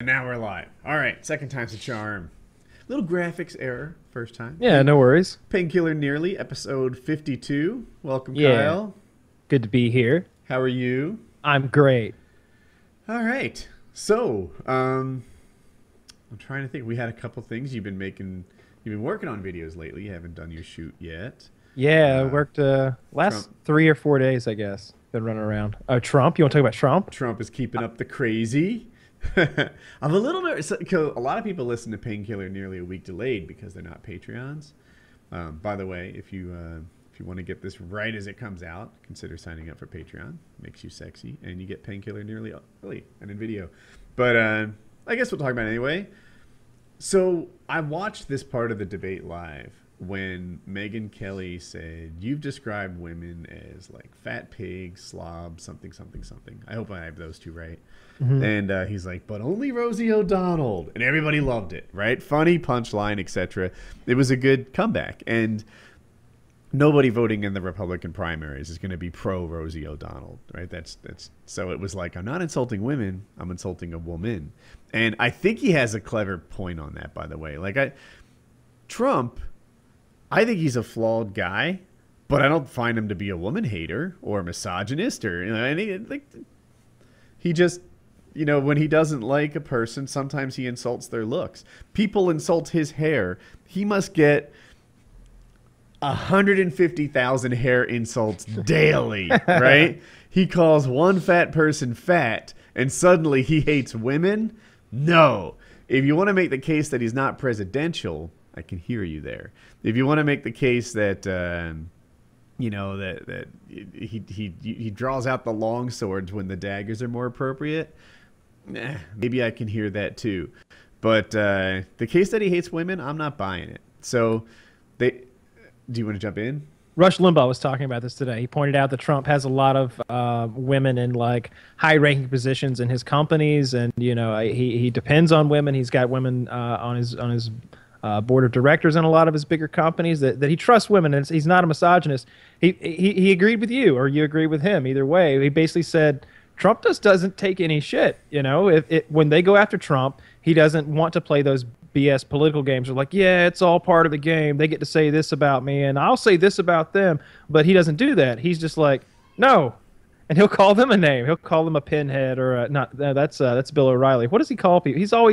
And now we're live. All right, second time's a charm. Little graphics error, first time. Yeah, no worries. Painkiller Nearly, episode 52. Welcome, Kyle. Good to be here. How are you? I'm great. All right. So, I'm trying to think. We had a couple things you've been working on videos lately. You haven't done your shoot yet. Yeah, I worked last Trump. 3 or 4 days, I guess. Been running around. Trump? You want to talk about Trump? Trump is keeping up the crazy. I'm a little nervous because a lot of people listen to Painkiller Nearly a week delayed because they're not Patreons. By the way, if you want to get this right as it comes out, consider signing up for Patreon. It makes you sexy, and you get Painkiller Nearly early and in video. But I guess we'll talk about it anyway. So I watched this part of the debate live when Megyn Kelly said, "You've described women as like fat pigs, slob, something, something, something." I hope I have those two right. Mm-hmm. And he's like, "But only Rosie O'Donnell," and everybody loved it, right? Funny punchline, etc. It was a good comeback, and nobody voting in the Republican primaries is going to be pro Rosie O'Donnell, right? That's so it was like, I'm not insulting women, I'm insulting a woman, and I think he has a clever point on that. By the way, like Trump. I think he's a flawed guy, but I don't find him to be a woman hater or a misogynist or, you know, he just, you know, when he doesn't like a person, sometimes he insults their looks. People insult his hair. He must get 150,000 hair insults daily, right? He calls one fat person fat, and suddenly he hates women? No. If you want to make the case that he's not presidential, I can hear you there. If you want to make the case that, you know, that he draws out the long swords when the daggers are more appropriate, maybe I can hear that too. But the case that he hates women, I'm not buying it. So, do you want to jump in? Rush Limbaugh was talking about this today. He pointed out that Trump has a lot of women in like high-ranking positions in his companies, and you know he depends on women. He's got women on his board of directors in a lot of his bigger companies that he trusts women, and he's not a misogynist. He agreed with you, or you agree with him. Either way, he basically said Trump just doesn't take any shit. You know, when they go after Trump, he doesn't want to play those BS political games. They're like, yeah, it's all part of the game. They get to say this about me, and I'll say this about them. But he doesn't do that. He's just like, no. And he'll call them a name. He'll call them a pinhead or that's Bill O'Reilly. What does he call people?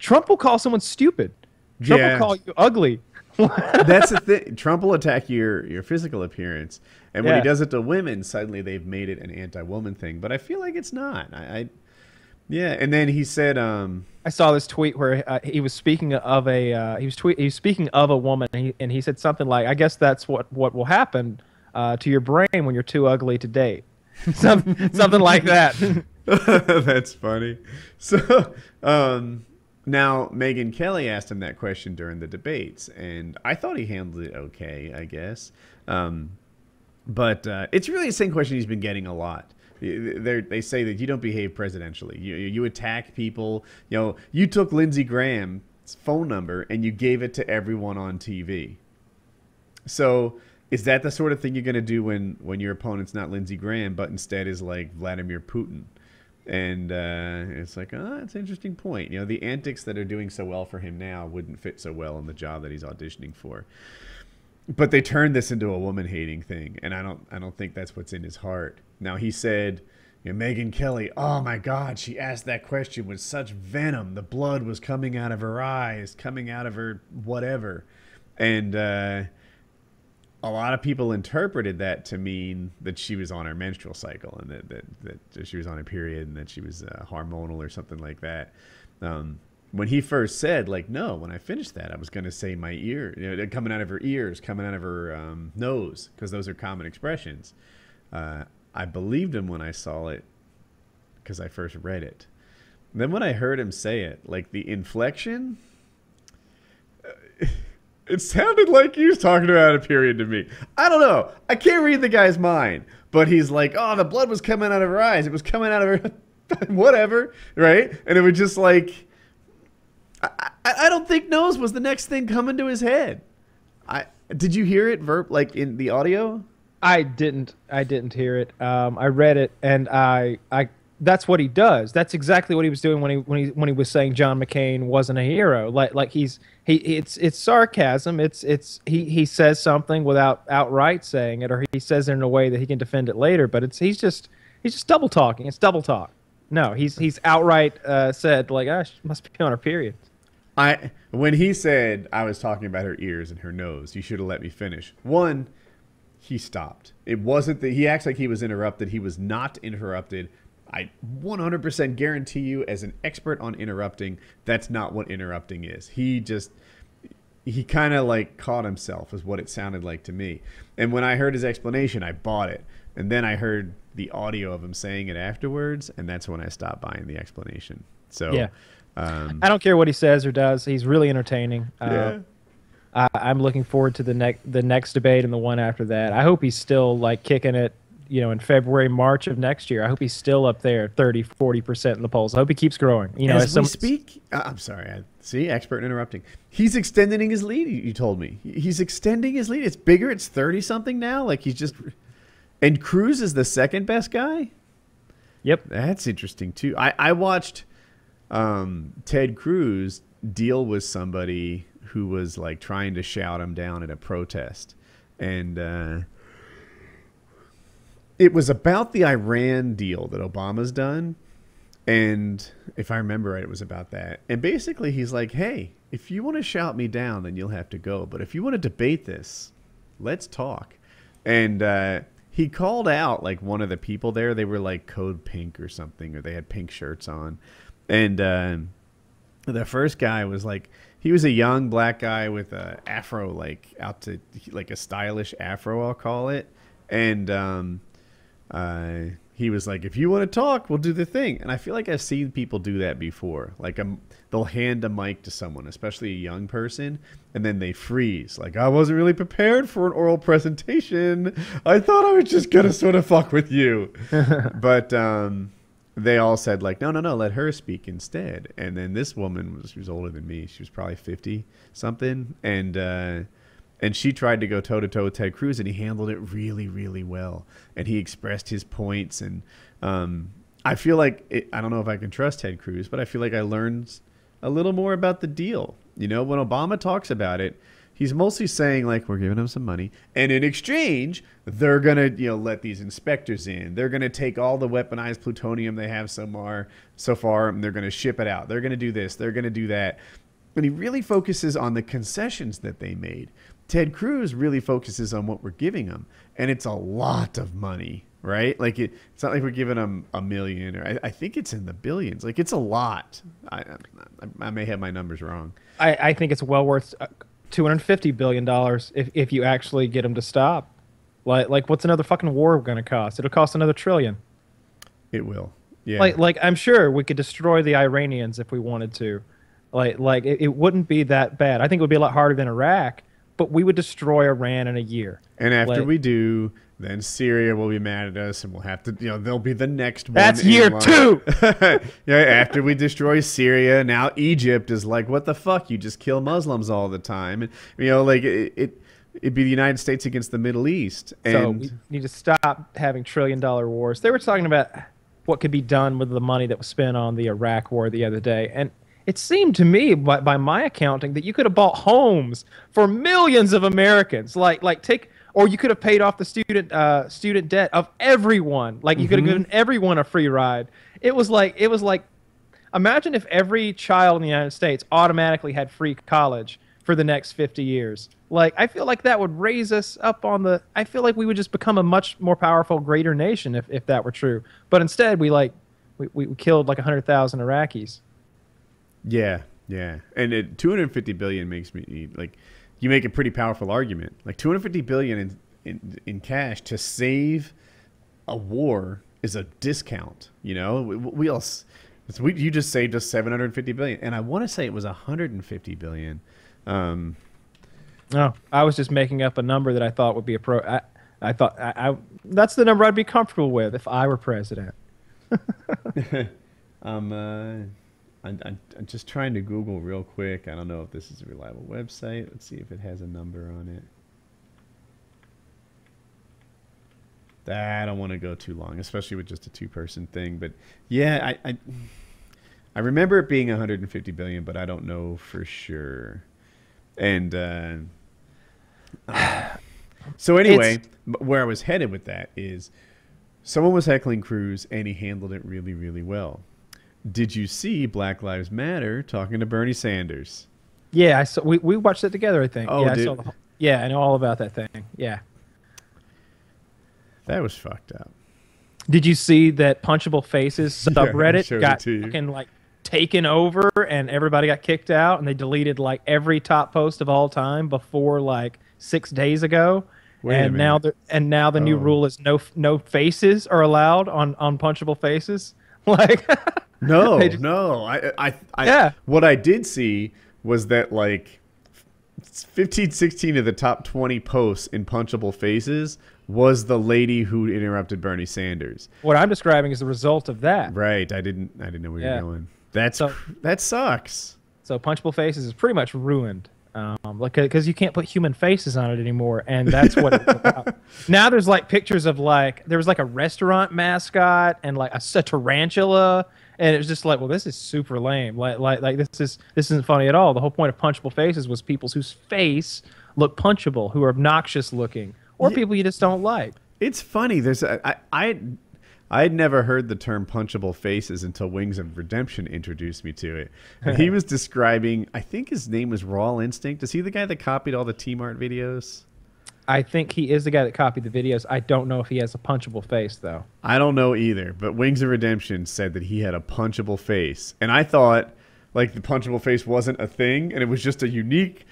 Trump will call someone stupid. Trump will call you ugly. That's the thing. Trump will attack your physical appearance. And when he does it to women, suddenly they've made it an anti-woman thing. But I feel like it's not. And then he said, I saw this tweet where he was speaking of a woman, and he said something like, "I guess that's what will happen to your brain when you're too ugly to date." Something like that. That's funny. So, now, Megyn Kelly asked him that question during the debates, and I thought he handled it okay, I guess. But it's really the same question he's been getting a lot. They say that you don't behave presidentially. You attack people. You know, you took Lindsey Graham's phone number and you gave it to everyone on TV. So is that the sort of thing you're going to do when your opponent's not Lindsey Graham, but instead is like Vladimir Putin? And it's like, oh, that's an interesting point. You know, the antics that are doing so well for him now wouldn't fit so well in the job that he's auditioning for. But they turned this into a woman-hating thing, and I don't think that's what's in his heart. Now, he said, you know, Megyn Kelly, oh, my God, she asked that question with such venom. The blood was coming out of her eyes, coming out of her whatever. And a lot of people interpreted that to mean that she was on her menstrual cycle and that she was on her period and that she was hormonal or something like that. When he first said, like, no, when I finished that, I was going to say my ear, you know, coming out of her ears, coming out of her nose, because those are common expressions. I believed him when I saw it because I first read it. And then when I heard him say it, like the inflection... It sounded like he was talking about a period to me. I don't know. I can't read the guy's mind. But he's like, oh, the blood was coming out of her eyes. It was coming out of her... whatever, right? And it was just like... I don't think nose was the next thing coming to his head. Did you hear it, like, in the audio? I didn't. I didn't hear it. I read it, and I that's what he does. That's exactly what he was doing when he was saying John McCain wasn't a hero. It's sarcasm. He says something without outright saying it, or he says it in a way that he can defend it later. But he's just double talking. It's double talk. No, he's outright said, like, oh, she must be on her period. When he said I was talking about her ears and her nose, you should have let me finish. One, he stopped. It wasn't that he acts like he was interrupted. He was not interrupted. I 100% guarantee you, as an expert on interrupting, that's not what interrupting is. He kind of like caught himself, is what it sounded like to me. And when I heard his explanation, I bought it. And then I heard the audio of him saying it afterwards, and that's when I stopped buying the explanation. So yeah. I don't care what he says or does. He's really entertaining. Yeah. I'm looking forward to the next debate and the one after that. I hope he's still like kicking it, you know, in February, March of next year. I hope he's still up there 30, 40% in the polls. I hope he keeps growing. You know, as we speak, I'm sorry. See, expert in interrupting. He's extending his lead, you told me. He's extending his lead. It's bigger. It's 30-something now. Like, he's just... And Cruz is the second best guy? Yep. That's interesting, too. I watched Ted Cruz deal with somebody who was, like, trying to shout him down at a protest. And it was about the Iran deal that Obama's done. And if I remember right, it was about that. And basically, he's like, hey, if you want to shout me down, then you'll have to go. But if you want to debate this, let's talk. And... he called out, like, one of the people there. They were, like, Code Pink or something, or they had pink shirts on. And the first guy was, like, he was a young black guy with a afro, like, out to, like, a stylish afro, I'll call it. And he was like, if you want to talk, we'll do the thing. And I feel like I've seen people do that before. Like, they'll hand a mic to someone, especially a young person, and then they freeze. Like, I wasn't really prepared for an oral presentation. I thought I was just going to sort of fuck with you. But they all said, like, no, let her speak instead. And then this woman, she was older than me. She was probably 50-something. And she tried to go toe-to-toe with Ted Cruz, and he handled it really, really well. And he expressed his points. And I feel like I don't know if I can trust Ted Cruz, but I feel like I learned a little more about the deal. You know, when Obama talks about it, he's mostly saying, like, we're giving them some money. And in exchange, they're going to, you know, let these inspectors in. They're going to take all the weaponized plutonium they have so far, and they're going to ship it out. They're going to do this. They're going to do that. And he really focuses on the concessions that they made. Ted Cruz really focuses on what we're giving them, and it's a lot of money, right? Like, it's not like we're giving them $1 million, or I think it's in the billions. Like, it's a lot. I may have my numbers wrong. I think it's well worth $250 billion if you actually get them to stop. Like what's another fucking war going to cost? It'll cost another trillion. It will. Yeah. Like I'm sure we could destroy the Iranians if we wanted to. Like it wouldn't be that bad. I think it would be a lot harder than Iraq, but we would destroy Iran in a year. And after we do, then Syria will be mad at us, and we'll have to, you know, they'll be the next one. That's year two. Yeah, after we destroy Syria, now Egypt is like, what the fuck? You just kill Muslims all the time. And, you know, like it'd be the United States against the Middle East. And so we need to stop having trillion-dollar wars. They were talking about what could be done with the money that was spent on the Iraq war the other day, and it seemed to me, by my accounting, that you could have bought homes for millions of Americans. Or you could have paid off the student debt of everyone. Like, you could have given everyone a free ride. It was like, imagine if every child in the United States automatically had free college for the next 50 years. Like, I feel like that would raise us up on the. I feel like we would just become a much more powerful, greater nation if that were true. But instead, we killed like 100,000 Iraqis. Yeah. And $250 billion makes me, like, you make a pretty powerful argument. Like, $250 billion in cash to save a war is a discount. You know, you just saved us $750 billion, and I want to say it was $150 billion. No, I was just making up a number that I thought would be I thought that's the number I'd be comfortable with if I were president. I'm just trying to Google real quick. I don't know if this is a reliable website. Let's see if it has a number on it. I don't want to go too long, especially with just a two-person thing. But yeah, I remember it being 150 billion, but I don't know for sure. And so anyway, where I was headed with that is someone was heckling Cruz, and he handled it really, really well. Did you see Black Lives Matter talking to Bernie Sanders? Yeah, I saw. We watched that together, I think. Oh, yeah, yeah, I know all about that thing. Yeah, that was fucked up. Did you see that Punchable Faces subreddit got fucking like taken over, and everybody got kicked out, and they deleted like every top post of all time before like 6 days ago? And now the new rule is no faces are allowed on Punchable Faces. Like no, just, no. Yeah. What I did see was that like 15, 16 of the top 20 posts in Punchable Faces was the lady who interrupted Bernie Sanders. What I'm describing is the result of that. Right. I didn't know where you were going. That sucks. So Punchable Faces is pretty much ruined. Like, because you can't put human faces on it anymore, and that's what it's about. Now there's like pictures of like there was like a restaurant mascot and like a tarantula, and it was just like, well, this is super lame. Like this isn't funny at all. The whole point of Punchable Faces was people whose face look punchable, who are obnoxious looking, or people you just don't like. It's funny. There's I had never heard the term Punchable Faces until Wings of Redemption introduced me to it. And he was describing, I think his name was Raw Instinct. Is he the guy that copied all the T-Mart videos? I think he is the guy that copied the videos. I don't know if he has a punchable face, though. I don't know either, but Wings of Redemption said that he had a punchable face. And I thought, like, the punchable face wasn't a thing, and it was just a unique,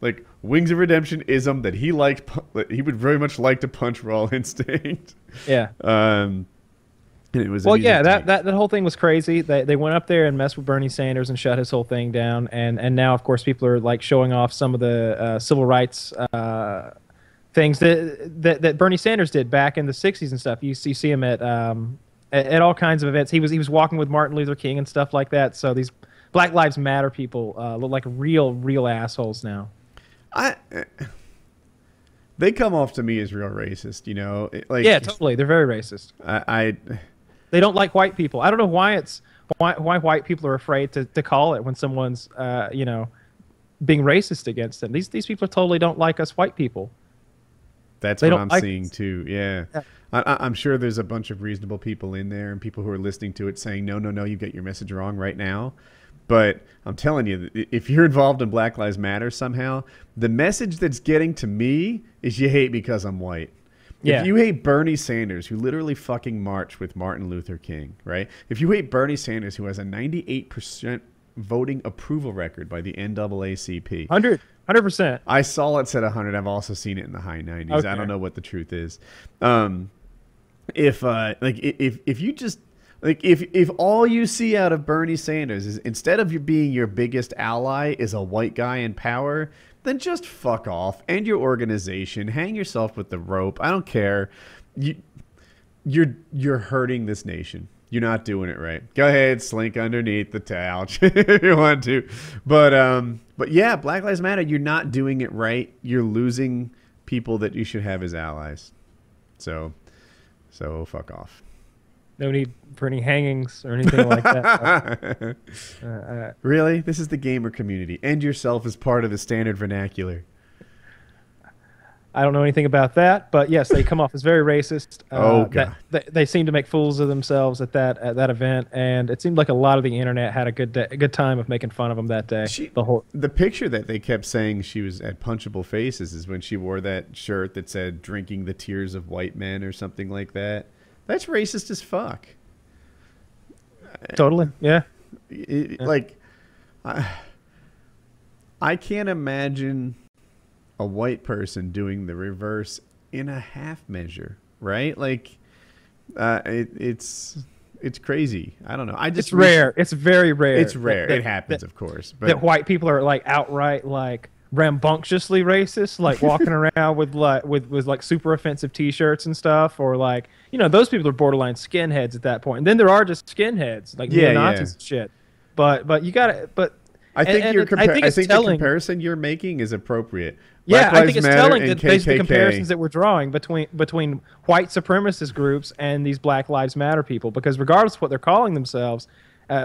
like, Wings of Redemption-ism that he liked. He would very much like to punch Raw Instinct. Yeah. It was that whole thing was crazy. They went up there and messed with Bernie Sanders and shut his whole thing down. And now, of course, people are like showing off some of the civil rights things that Bernie Sanders did back in the 60s and stuff. You see him at all kinds of events. He was walking with Martin Luther King and stuff like that. So these Black Lives Matter people look like real assholes now. They come off to me as real racist, you know. Like, yeah, totally. They're very racist. They don't like white people. I don't know why why white people are afraid to call it when someone's you know, being racist against them. These people totally don't like us white people. That's what I'm seeing too. Yeah, I'm sure there's a bunch of reasonable people in there and people who are listening to it saying, no, you get your message wrong right now. But I'm telling you, if you're involved in Black Lives Matter somehow, the message that's getting to me is you hate because I'm white. Yeah. If you hate Bernie Sanders, who literally fucking marched with Martin Luther King, right? If you hate Bernie Sanders, who has a 98% voting approval record by the NAACP. 100%. I saw it said 100. I've also seen it in the high 90s. Okay. I don't know what the truth is. If you just... Like, if all you see out of Bernie Sanders is, instead of being your biggest ally, is a white guy in power, then just fuck off. End your organization. Hang yourself with the rope. I don't care. You're hurting this nation. You're not doing it right. Go ahead, slink underneath the towel if you want to. But yeah, Black Lives Matter, you're not doing it right. You're losing people that you should have as allies. So fuck off. No need for any hangings or anything like that. Really? This is the gamer community. End yourself is part of the standard vernacular. I don't know anything about that, but yes, they come off as very racist. Oh, God. They seem to make fools of themselves at that event, and it seemed like a lot of the internet had a good time of making fun of them that day. The picture that they kept saying she was at Punchable Faces is when she wore that shirt that said "Drinking the Tears of White Men" or something like that. That's racist as fuck. Totally, yeah. Like, I can't imagine a white person doing the reverse in a half measure, right? Like, it's crazy. I don't know. It's rare. It's very rare. It's rare. It happens, of course. But that white people are like outright like rambunctiously racist, like walking around with like super offensive t-shirts and stuff, or like, you know, those people are borderline skinheads at that point. And then there are just skinheads, like neo-Nazis and shit. But you got to, but I think the comparison you're making is appropriate. Yeah, I think it's telling that these the comparisons that we're drawing between white supremacist groups and these Black Lives Matter people, because regardless of what they're calling themselves,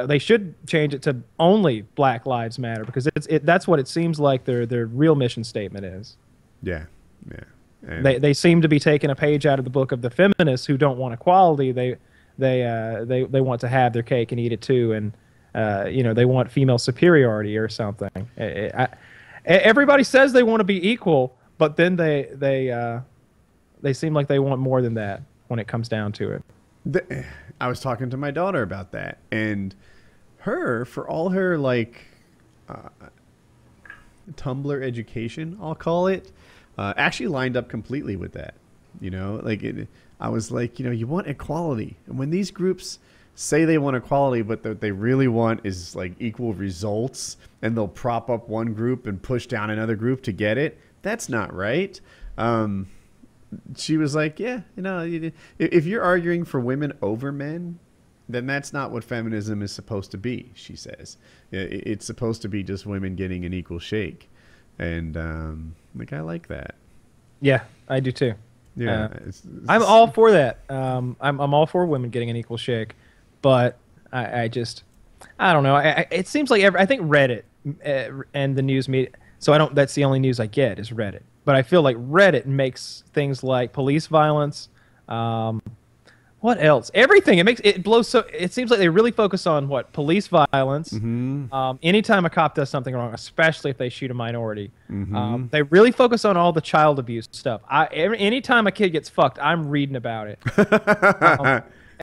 they should change it to only Black Lives Matter, because that's what it seems like their real mission statement is. Yeah, yeah. And they seem to be taking a page out of the book of the feminists who don't want equality. They want to have their cake and eat it too, and you know, they want female superiority or something. Everybody says they want to be equal, but then they seem like they want more than that when it comes down to it. I was talking to my daughter about that, and her, for all her like Tumblr education, I'll call it, actually lined up completely with that. You know, like I was like, you know, you want equality, and when these groups say they want equality, but what they really want is like equal results, and they'll prop up one group and push down another group to get it. That's not right. She was like, yeah, you know, if you're arguing for women over men, then that's not what feminism is supposed to be, she says. It's supposed to be just women getting an equal shake. And like, I like that. Yeah, I do too. Yeah, I'm all for that. I'm all for women getting an equal shake. But I don't know. It seems like I think Reddit and the news media. So that's the only news I get is Reddit. But I feel like Reddit makes things like police violence. What else? Everything. It blows. So it seems like they really focus on what? Police violence. Mm-hmm. Anytime a cop does something wrong, especially if they shoot a minority, mm-hmm. They really focus on all the child abuse stuff. Anytime a kid gets fucked, I'm reading about it.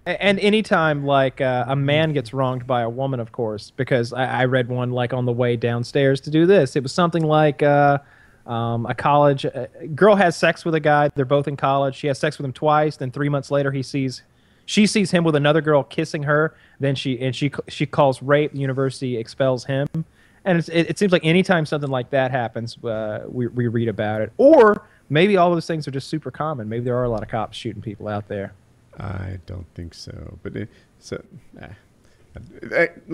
And anytime like a man gets wronged by a woman, of course, because I read one like on the way downstairs to do this. It was something like a college girl has sex with a guy. They're both in college. She has sex with him twice. Then 3 months later, she sees him with another girl kissing her. Then she calls rape. The university expels him. And it seems like anytime something like that happens, we read about it. Or maybe all those things are just super common. Maybe there are a lot of cops shooting people out there. I don't think so. But let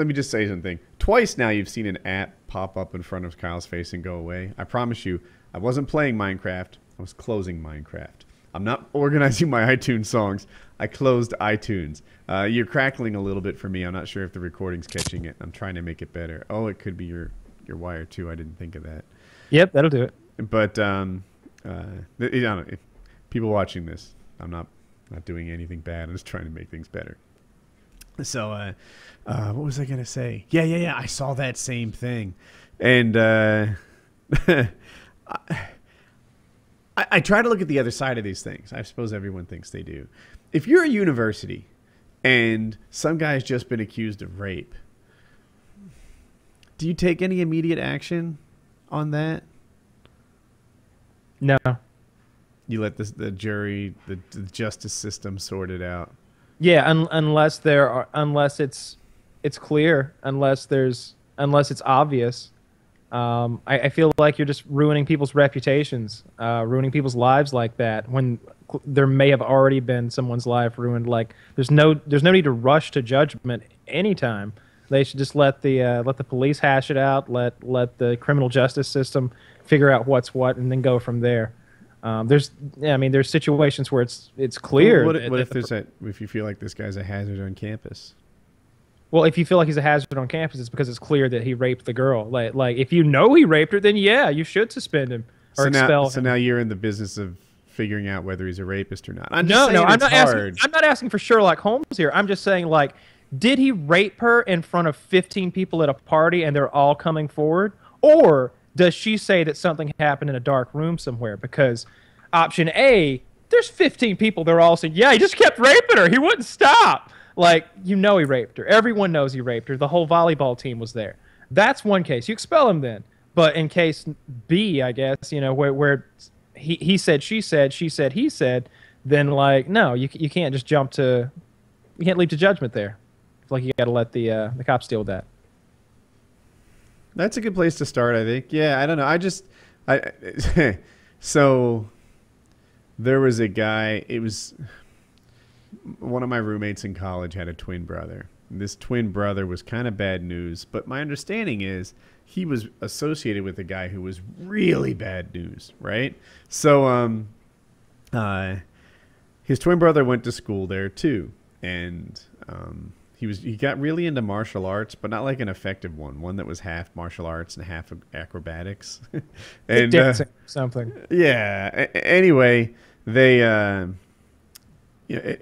me just say something. Twice now you've seen an app pop up in front of Kyle's face and go away. I promise you, I wasn't playing Minecraft. I was closing Minecraft. I'm not organizing my iTunes songs. I closed iTunes. You're crackling a little bit for me. I'm not sure if the recording's catching it. I'm trying to make it better. Oh, it could be your wire too. I didn't think of that. Yep, that'll do it. But you know, people watching this, I'm not doing anything bad. I'm just trying to make things better. So what was I going to say? Yeah. I saw that same thing. And I try to look at the other side of these things. I suppose everyone thinks they do. If you're a university and some guy's just been accused of rape, do you take any immediate action on that? No. You let the jury, the justice system sort it out. Yeah, unless it's clear, unless it's obvious. I feel like you're just ruining people's reputations, ruining people's lives like that. When there may have already been someone's life ruined, like there's no need to rush to judgment anytime. They should just let the police hash it out. Let the criminal justice system figure out what's what, and then go from there. There's situations where it's clear. What if there's if you feel like this guy's a hazard on campus? Well, if you feel like he's a hazard on campus, it's because it's clear that he raped the girl. Like if you know he raped her, then yeah, you should suspend him or expel him. So now you're in the business of figuring out whether he's a rapist or not. I'm not asking for Sherlock Holmes here. I'm just saying, like, did he rape her in front of 15 people at a party and they're all coming forward, or does she say that something happened in a dark room somewhere? Because option A, there's 15 people. They're all saying, yeah, he just kept raping her. He wouldn't stop. Like, you know he raped her. Everyone knows he raped her. The whole volleyball team was there. That's one case. You expel him then. But in case B, I guess, you know, where he said, she said, he said, then, like, no, you can't just jump to – you can't leap to judgment there. It's like you got to let the cops deal with that. That's a good place to start, I think. Yeah, I don't know. So there was a guy. It was one of my roommates in college had a twin brother, This twin brother was kind of bad news, but my understanding is he was associated with a guy who was really bad news, right? So his twin brother went to school there too, and he got really into martial arts, but not like an effective one that was half martial arts and half acrobatics. And something. Yeah. Anyway, they you know,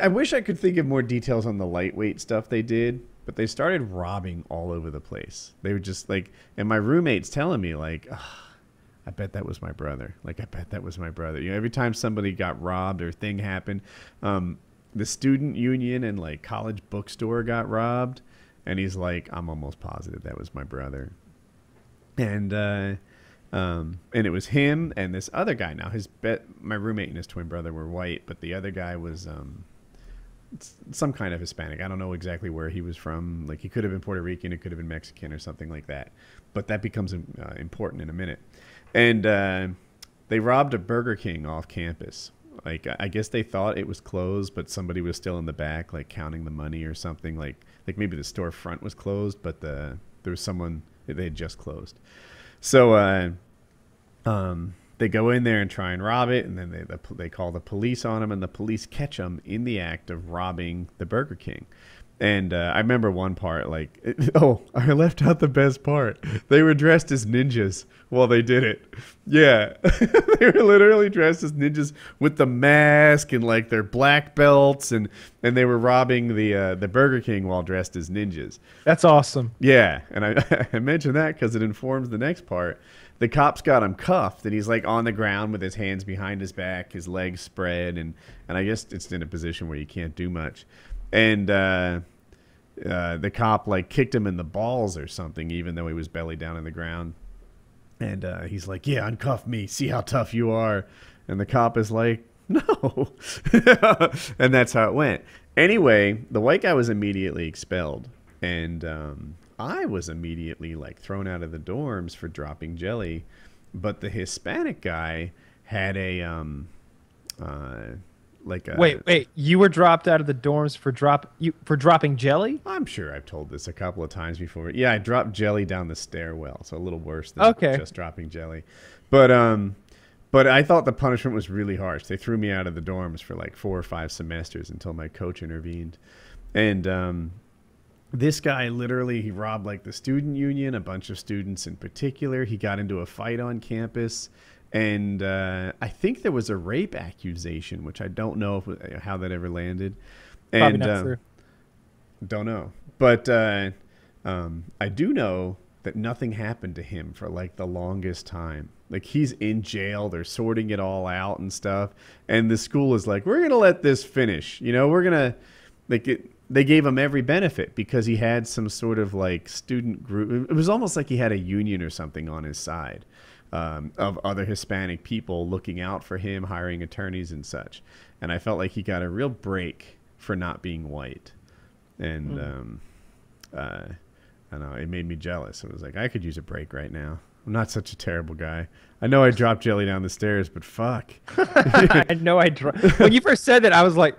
I wish I could think of more details on the lightweight stuff they did, but they started robbing all over the place. They were just like, and my roommate's telling me like, oh, I bet that was my brother. Like, I bet that was my brother. You know, every time somebody got robbed or thing happened, the student union and like college bookstore got robbed. And he's like, I'm almost positive that was my brother. And it was him and this other guy. Now my roommate and his twin brother were white, but the other guy was, some kind of Hispanic. I don't know exactly where he was from. Like, he could have been Puerto Rican, it could have been Mexican or something like that. But that becomes important in a minute. And they robbed a Burger King off campus. Like, I guess they thought it was closed, but somebody was still in the back, like counting the money or something. Like maybe the storefront was closed, but there was someone they had just closed. So they go in there and try and rob it, and then they call the police on them, and the police catch them in the act of robbing the Burger King. And I remember one part, like, oh, I left out the best part. They were dressed as ninjas while they did it. Yeah, they were literally dressed as ninjas with the mask and like their black belts, and they were robbing the Burger King while dressed as ninjas. That's awesome. Yeah, and I mentioned that because it informs the next part. The cops got him cuffed, and he's like on the ground with his hands behind his back, his legs spread, and I guess it's in a position where you can't do much. And the cop like kicked him in the balls or something, even though he was belly down on the ground. And he's like, yeah, uncuff me. See how tough you are. And the cop is like, no. And that's how it went. Anyway, the white guy was immediately expelled. And I was immediately like thrown out of the dorms for dropping jelly. But the Hispanic guy had a wait, you were dropped out of the dorms for dropping jelly? I'm sure I've told this a couple of times before. Yeah, I dropped jelly down the stairwell, so a little worse than just dropping jelly. But I thought the punishment was really harsh. They threw me out of the dorms for like 4 or 5 semesters until my coach intervened. And this guy literally, he robbed like the student union, a bunch of students in particular. He got into a fight on campus. And I think there was a rape accusation, which I don't know how that ever landed. Probably not true. Don't know. But I do know that nothing happened to him for like the longest time. Like, he's in jail. They're sorting it all out and stuff. And the school is like, we're going to let this finish. You know, we're going to like it. They gave him every benefit because he had some sort of like student group. It was almost like he had a union or something on his side. Of other Hispanic people looking out for him, hiring attorneys and such. And I felt like he got a real break for not being white. And I don't know, it made me jealous. It was like, I could use a break right now. I'm not such a terrible guy. I know I dropped jelly down the stairs, but fuck. I know I dropped. When you first said that, I was like,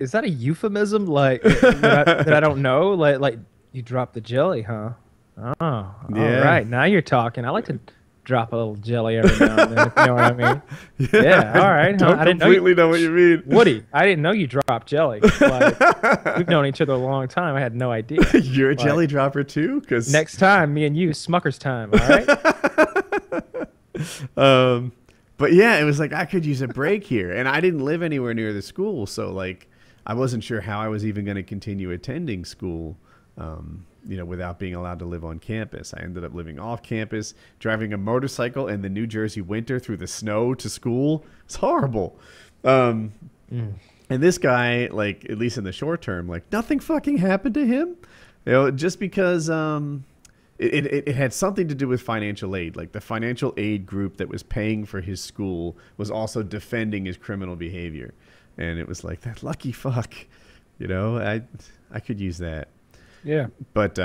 is that a euphemism? Like, that I don't know? Like, you dropped the jelly, huh? Oh, all right. Now you're talking. I like to drop a little jelly every now and then, if you know what I mean. Yeah, all right. I didn't completely know what you mean. Woody, I didn't know you dropped jelly. Like, we've known each other a long time. I had no idea. You're a jelly dropper too? Cause next time, me and you, Smucker's time, all right? But yeah, it was like, I could use a break here. And I didn't live anywhere near the school, so like, I wasn't sure how I was even going to continue attending school. You know, without being allowed to live on campus. I ended up living off campus, driving a motorcycle in the New Jersey winter through the snow to school. It's horrible. And this guy, like, at least in the short term, like, nothing fucking happened to him. You know, just because it had something to do with financial aid. Like, the financial aid group that was paying for his school was also defending his criminal behavior. And it was like, that lucky fuck. You know, I could use that. Yeah, but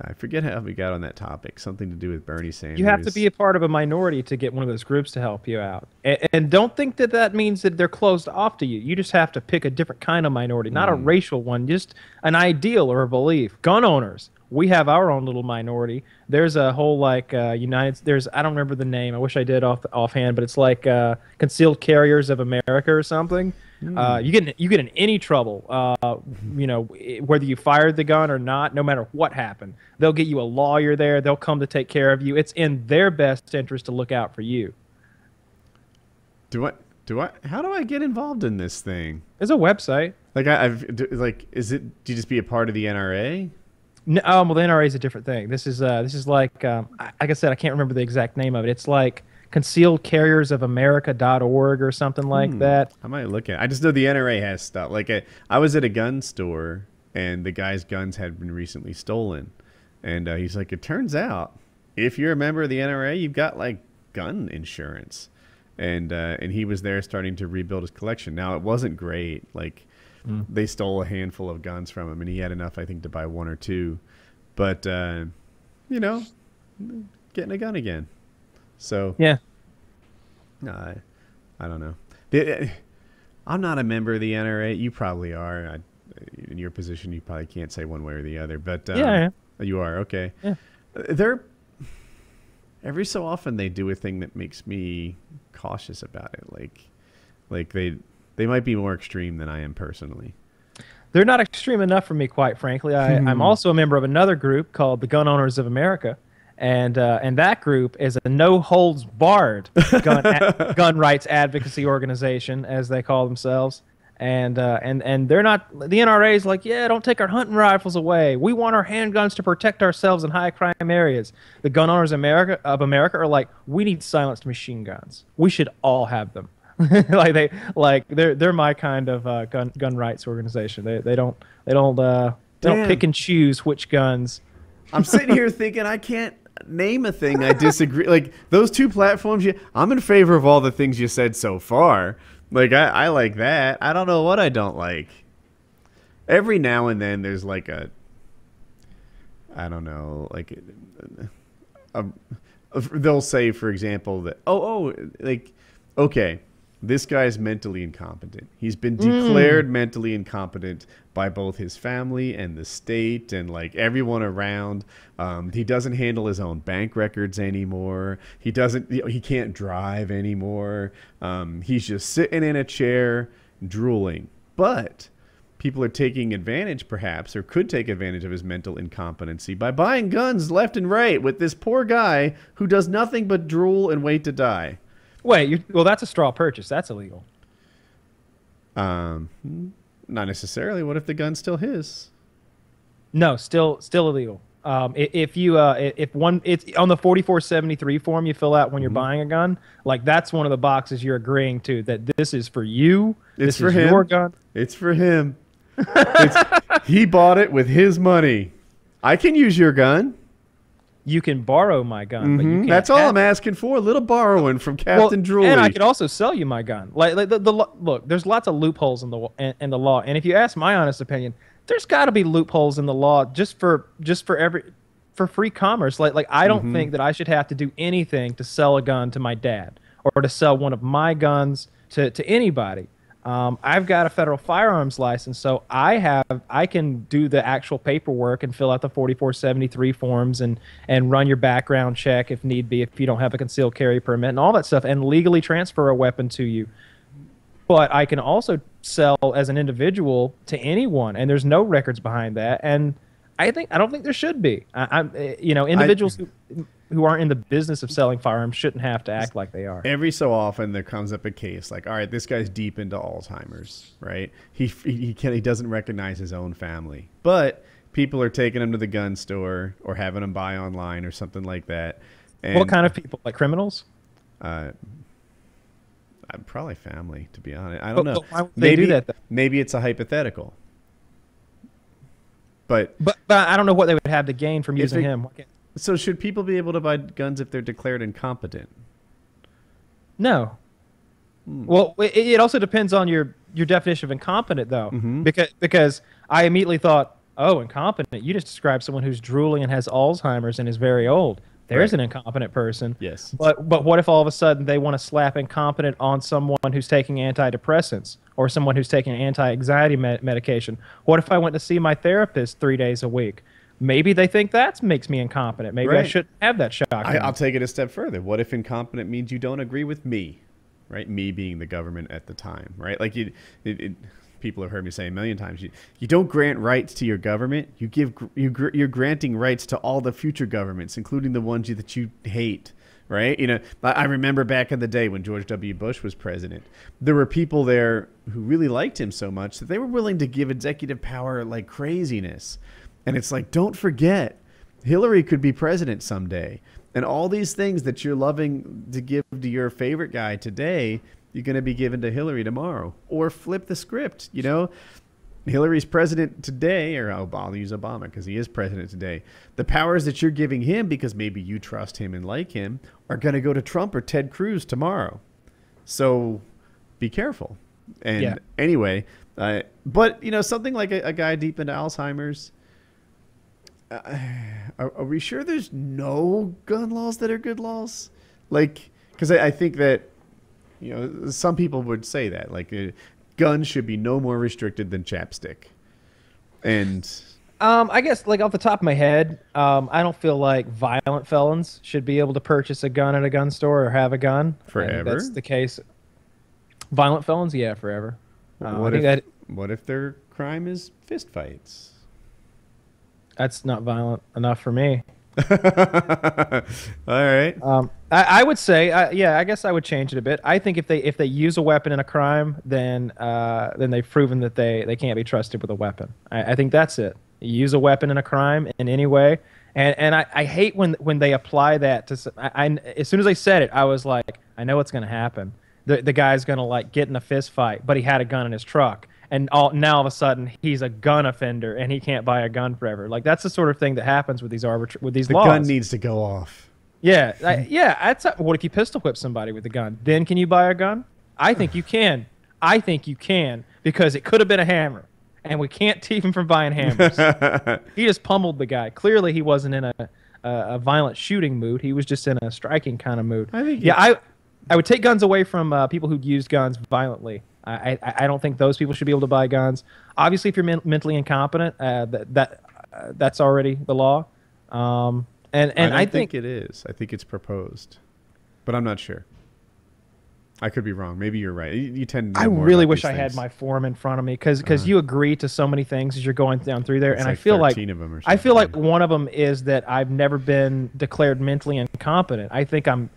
I forget how we got on that topic. Something to do with Bernie Sanders. You have to be a part of a minority to get one of those groups to help you out. And don't think that that means that they're closed off to you. You just have to pick a different kind of minority, not a racial one, just an ideal or a belief. Gun owners. We have our own little minority. There's a whole like I don't remember the name. I wish I did offhand, but it's like Concealed Carriers of America or something. You get in any trouble, you know, whether you fired the gun or not, no matter what happened. They'll get you a lawyer there. They'll come to take care of you. It's in their best interest to look out for you. How do I get involved in this thing? There's a website. Like do you just be a part of the NRA? No, well, the NRA is a different thing. This is like like I said, I can't remember the exact name of it. It's like ConcealedCarriersOfAmerica.org or something like that. I might look at it. I just know the NRA has stuff. Like I was at a gun store, and the guy's guns had been recently stolen, and he's like, "It turns out, if you're a member of the NRA, you've got like gun insurance," and he was there starting to rebuild his collection. Now it wasn't great. Like they stole a handful of guns from him, and he had enough, I think, to buy one or two, but you know, getting a gun again. So yeah, I don't know. I'm not a member of the NRA. You probably are. In your position, you probably can't say one way or the other. But yeah, you are okay. Yeah. They're every so often they do a thing that makes me cautious about it. Like they might be more extreme than I am personally. They're not extreme enough for me, quite frankly. I'm also a member of another group called the Gun Owners of America. And that group is a no-holds-barred gun rights advocacy organization, as they call themselves. And they're not, the NRA is like, yeah, don't take our hunting rifles away. We want our handguns to protect ourselves in high-crime areas. The Gun Owners of America are like, we need silenced machine guns. We should all have them. They're my kind of gun rights organization. They don't pick and choose which guns. I'm sitting here thinking I can't name a thing I disagree. Like those two platforms, I'm in favor of all the things you said so far. Like I like that. I don't know what I don't like. Every now and then there's like a, I don't know, like they'll say, for example, that like, okay, this guy's mentally incompetent. He's been declared mentally incompetent by both his family and the state and like everyone around. He doesn't handle his own bank records anymore. He can't drive anymore. He's just sitting in a chair drooling. But people are taking advantage, perhaps, or could take advantage of his mental incompetency by buying guns left and right with this poor guy who does nothing but drool and wait to die. Wait, well, that's a straw purchase. That's illegal. Not necessarily. What if the gun's still his? No, still illegal. If you it's on the 4473 form you fill out when you're buying a gun, like that's one of the boxes you're agreeing to that this is for you. It's for him. Your gun. It's for him. He bought it with his money. I can use your gun. You can borrow my gun. But you can't. That's all I'm asking for, a little borrowing from Captain Drewley. And I could also sell you my gun. Like the look, there's lots of loopholes in the law. And if you ask my honest opinion, there's got to be loopholes in the law just for free commerce. Like I don't think that I should have to do anything to sell a gun to my dad or to sell one of my guns to anybody. I've got a federal firearms license, so I can do the actual paperwork and fill out the 4473 forms and run your background check if need be if you don't have a concealed carry permit and all that stuff and legally transfer a weapon to you. But I can also sell as an individual to anyone, and there's no records behind that. And I don't think there should be. Individuals who aren't in the business of selling firearms shouldn't have to act like they are. Every so often there comes up a case like, all right, this guy's deep into Alzheimer's, right? He doesn't recognize his own family, but people are taking him to the gun store or having him buy online or something like that. And what kind of people? Like criminals? Probably family, to be honest. I don't know. But why would they do that, though? Maybe it's a hypothetical. But I don't know what they would have to gain from using him. So should people be able to buy guns if they're declared incompetent? No. Well, it also depends on your definition of incompetent, though, because I immediately thought, Oh, incompetent. You just described someone who's drooling and has Alzheimer's and is very old. There's an incompetent person. Yes. But what if all of a sudden they want to slap incompetent on someone who's taking antidepressants or someone who's taking anti-anxiety medication? What if I went to see my therapist 3 days a week? Maybe they think that makes me incompetent. Maybe I shouldn't have that shock. I'll take it a step further. What if incompetent means you don't agree with me, right? Me being the government at the time, right? Like people have heard me say a million times, you don't grant rights to your government. You're granting rights to all the future governments, including the ones that you hate, right? You know, I remember back in the day when George W. Bush was president, there were people there who really liked him so much that they were willing to give executive power like craziness. And it's like, don't forget, Hillary could be president someday. And all these things that you're loving to give to your favorite guy today, you're going to be given to Hillary tomorrow. Or flip the script, you know? Hillary's president today, or I'll use Obama because he is president today. The powers that you're giving him because maybe you trust him and like him are going to go to Trump or Ted Cruz tomorrow. So be careful. And anyway, but, you know, something like a guy deep into Alzheimer's, are we sure there's no gun laws that are good laws? Like, because I think that, you know, some people would say that, like, guns should be no more restricted than chapstick. And I guess, like, off the top of my head, I don't feel like violent felons should be able to purchase a gun at a gun store or have a gun. Forever? That's the case. Violent felons? Yeah, forever. What if their crime is fist fights? That's not violent enough for me. All right. I would say, yeah, I guess I would change it a bit. I think if they use a weapon in a crime, then they've proven that they can't be trusted with a weapon. I think that's it. You use a weapon in a crime in any way, and I hate when they apply that to. As soon as I said it, I was like, I know what's going to happen. The guy's going to, like, get in a fist fight, but he had a gun in his truck. And now all of a sudden he's a gun offender and he can't buy a gun forever. Like, that's the sort of thing that happens with these laws. The gun needs to go off. Yeah, what if you pistol whip somebody with a gun? Then can you buy a gun? I think you can. I think you can, because it could have been a hammer, and we can't keep him from buying hammers. He just pummeled the guy. Clearly he wasn't in a violent shooting mood. He was just in a striking kind of mood. I think I would take guns away from people who use guns violently. I don't think those people should be able to buy guns. Obviously, if you're mentally incompetent, that's already the law. And I think it is. I think it's proposed, but I'm not sure. I could be wrong. Maybe you're right. You tend to know more. I really wish I had my form in front of me, because you agree to so many things as you're going down through there, and like I feel like one of them is that I've never been declared mentally incompetent. I think I'm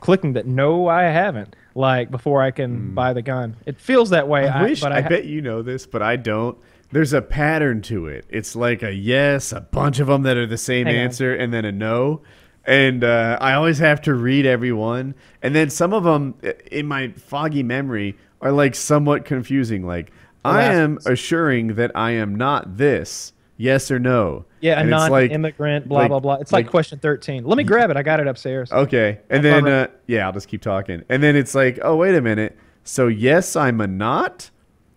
clicking that no, I haven't. Like, before I can buy the gun, it feels that way. I bet you know this, but I don't. There's a pattern to it. It's like a yes, a bunch of them that are the same answer, and then a no. And I always have to read every one. And then some of them, in my foggy memory, are like somewhat confusing. Like, I am assuring that I am not this. Yes or no? Yeah, and non-immigrant, like, blah, blah, blah. It's like question 13. Let me grab it. I got it upstairs. Okay. And then, yeah, I'll just keep talking. And then it's like, oh, wait a minute. So yes, I'm a not,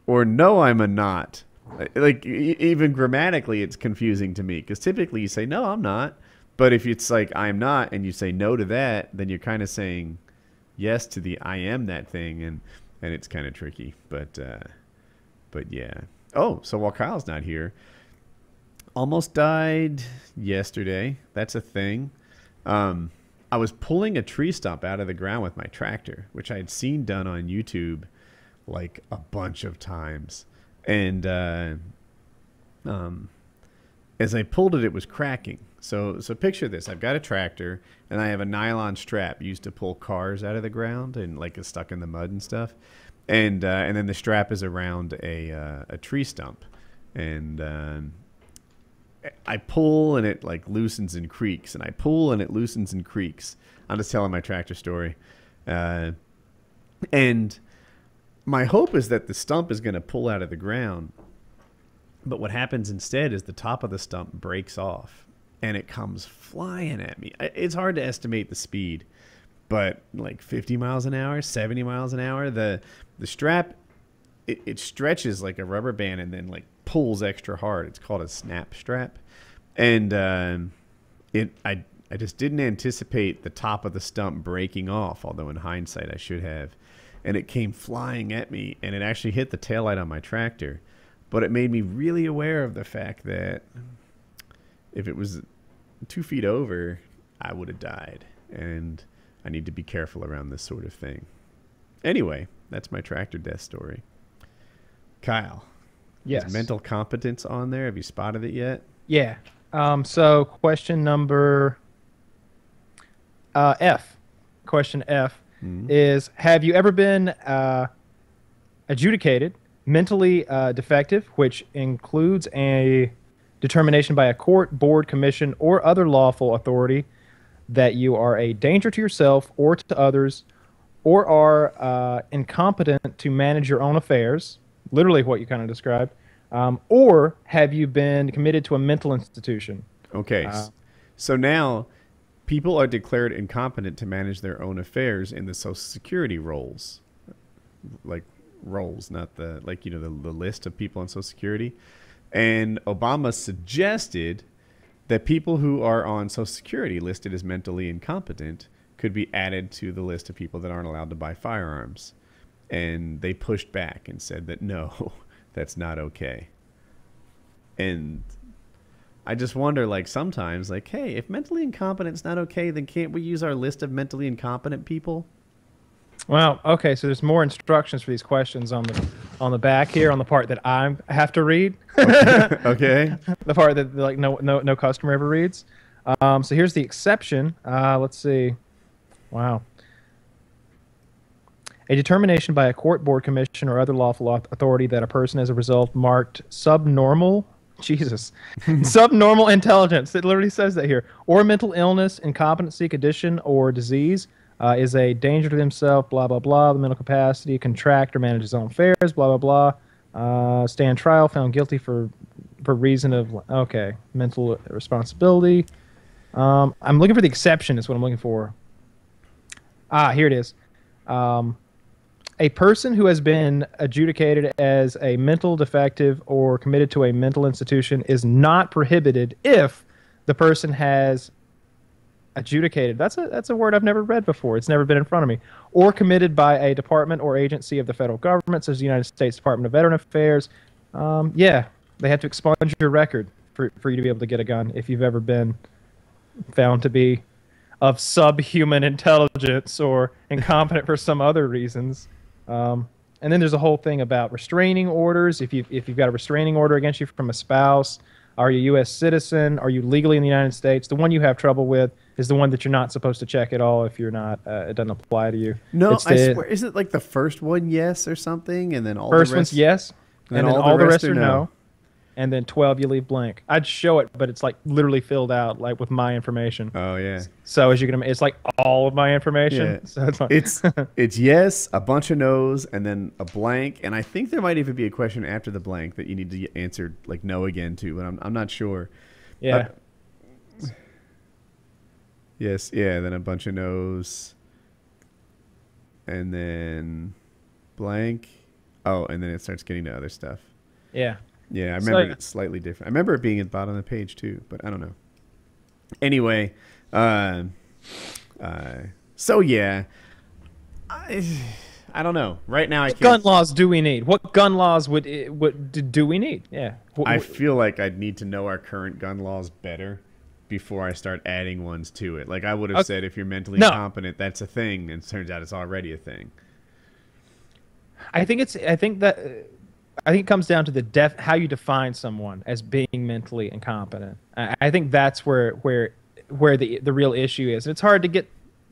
or no, I'm a not. Like, even grammatically, it's confusing to me, because typically you say, no, I'm not. But if it's like, I'm not, and you say no to that, then you're kind of saying yes to the I am that thing, and it's kind of tricky. But yeah. Oh, so while Kyle's not here, almost died yesterday. That's a thing. I was pulling a tree stump out of the ground with my tractor, which I had seen done on YouTube like a bunch of times. And as I pulled it, it was cracking. So picture this. I've got a tractor, and I have a nylon strap used to pull cars out of the ground, and like it's stuck in the mud and stuff. And then the strap is around a tree stump. And I pull, and it like loosens and creaks, and I pull, and it loosens and creaks. I'm just telling my tractor story. And my hope is that the stump is going to pull out of the ground. But what happens instead is the top of the stump breaks off, and it comes flying at me. It's hard to estimate the speed, but like 50 miles an hour, 70 miles an hour. The strap, it stretches like a rubber band, and then like pulls extra hard. It's called a snap strap. And I just didn't anticipate the top of the stump breaking off, although in hindsight I should have. And it came flying at me, and it actually hit the taillight on my tractor. But it made me really aware of the fact that if it was 2 feet over, I would have died. And I need to be careful around this sort of thing. Anyway, that's my tractor death story. Kyle, yes. Is mental competence on there? Have you spotted it yet? Yeah. So question number F. Question F is, have you ever been adjudicated mentally defective, which includes a determination by a court, board, commission, or other lawful authority that you are a danger to yourself or to others, or are incompetent to manage your own affairs, literally what you kind of described, or have you been committed to a mental institution? Okay. So now people are declared incompetent to manage their own affairs in the Social Security rolls, like rolls, not the, like, you know, the list of people on Social Security. And Obama suggested that people who are on Social Security listed as mentally incompetent could be added to the list of people that aren't allowed to buy firearms. And they pushed back and said that, no, that's not okay. And I just wonder, like, sometimes, like, hey, if mentally incompetent's not okay, then can't we use our list of mentally incompetent people? Well, okay, so there's more instructions for these questions on the back here, on the part that I have to read. Okay. Okay. The part that, like, no customer ever reads. So here's the exception. Let's see. Wow. A determination by a court, board, commission, or other lawful authority that a person is a result marked subnormal, Jesus, subnormal intelligence. It literally says that here. Or mental illness, incompetency, condition, or disease. Is a danger to himself, blah, blah, blah, the mental capacity, contract or manage his own affairs, blah, blah, blah, stand trial, found guilty for reason of, okay, mental responsibility. I'm looking for the exception is what I'm looking for. Ah, here it is. A person who has been adjudicated as a mental defective or committed to a mental institution is not prohibited if the person has adjudicated. That's a word I've never read before. It's never been in front of me. Or committed by a department or agency of the federal government, such as the United States Department of Veteran Affairs. Yeah, they have to expunge your record for you to be able to get a gun if you've ever been found to be of subhuman intelligence or incompetent for some other reasons. And then there's a whole thing about restraining orders. If you've got a restraining order against you from a spouse, are you a U.S. citizen? Are you legally in the United States? The one you have trouble with is the one that you're not supposed to check at all if you're not. It doesn't apply to you. No, I swear. Is it like the first one, yes, or something? And then all the rest? First one's yes, and then all the rest are no. And then 12, you leave blank. I'd show it, but it's like literally filled out like with my information. Oh, yeah. So as you can, it's like all of my information. Yeah. So it's, like it's yes, a bunch of no's, and then a blank. And I think there might even be a question after the blank that you need to answer like no again to, but I'm not sure. Yeah. Yes, yeah, then a bunch of no's. And then blank. Oh, and then it starts getting to other stuff. Yeah. Yeah, I remember it's slightly different. I remember it being at the bottom of the page, too, but I don't know. Anyway, so, yeah, I don't know. Right now, what gun laws do we need? What gun laws do we need? Yeah, I feel like I'd need to know our current gun laws better before I start adding ones to it. Like, I would have said if you're mentally competent, that's a thing, and it turns out it's already a thing. I think it comes down to the how you define someone as being mentally incompetent. I think that's where the real issue is. And it's hard to get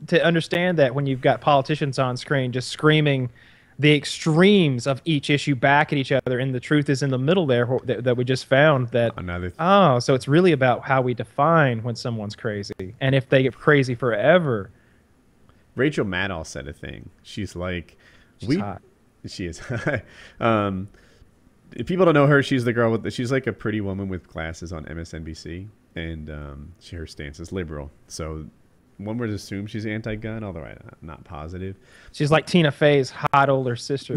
to understand that when you've got politicians on screen just screaming the extremes of each issue back at each other, and the truth is in the middle there that we just found that, oh, so it's really about how we define when someone's crazy and if they get crazy forever. Rachel Maddow said a thing. She's like, hot. She is. If people don't know her, she's the girl with she's like a pretty woman with glasses on MSNBC, and her stance is liberal. So one would assume she's anti-gun, although I'm not positive. She's like Tina Fey's hot older sister.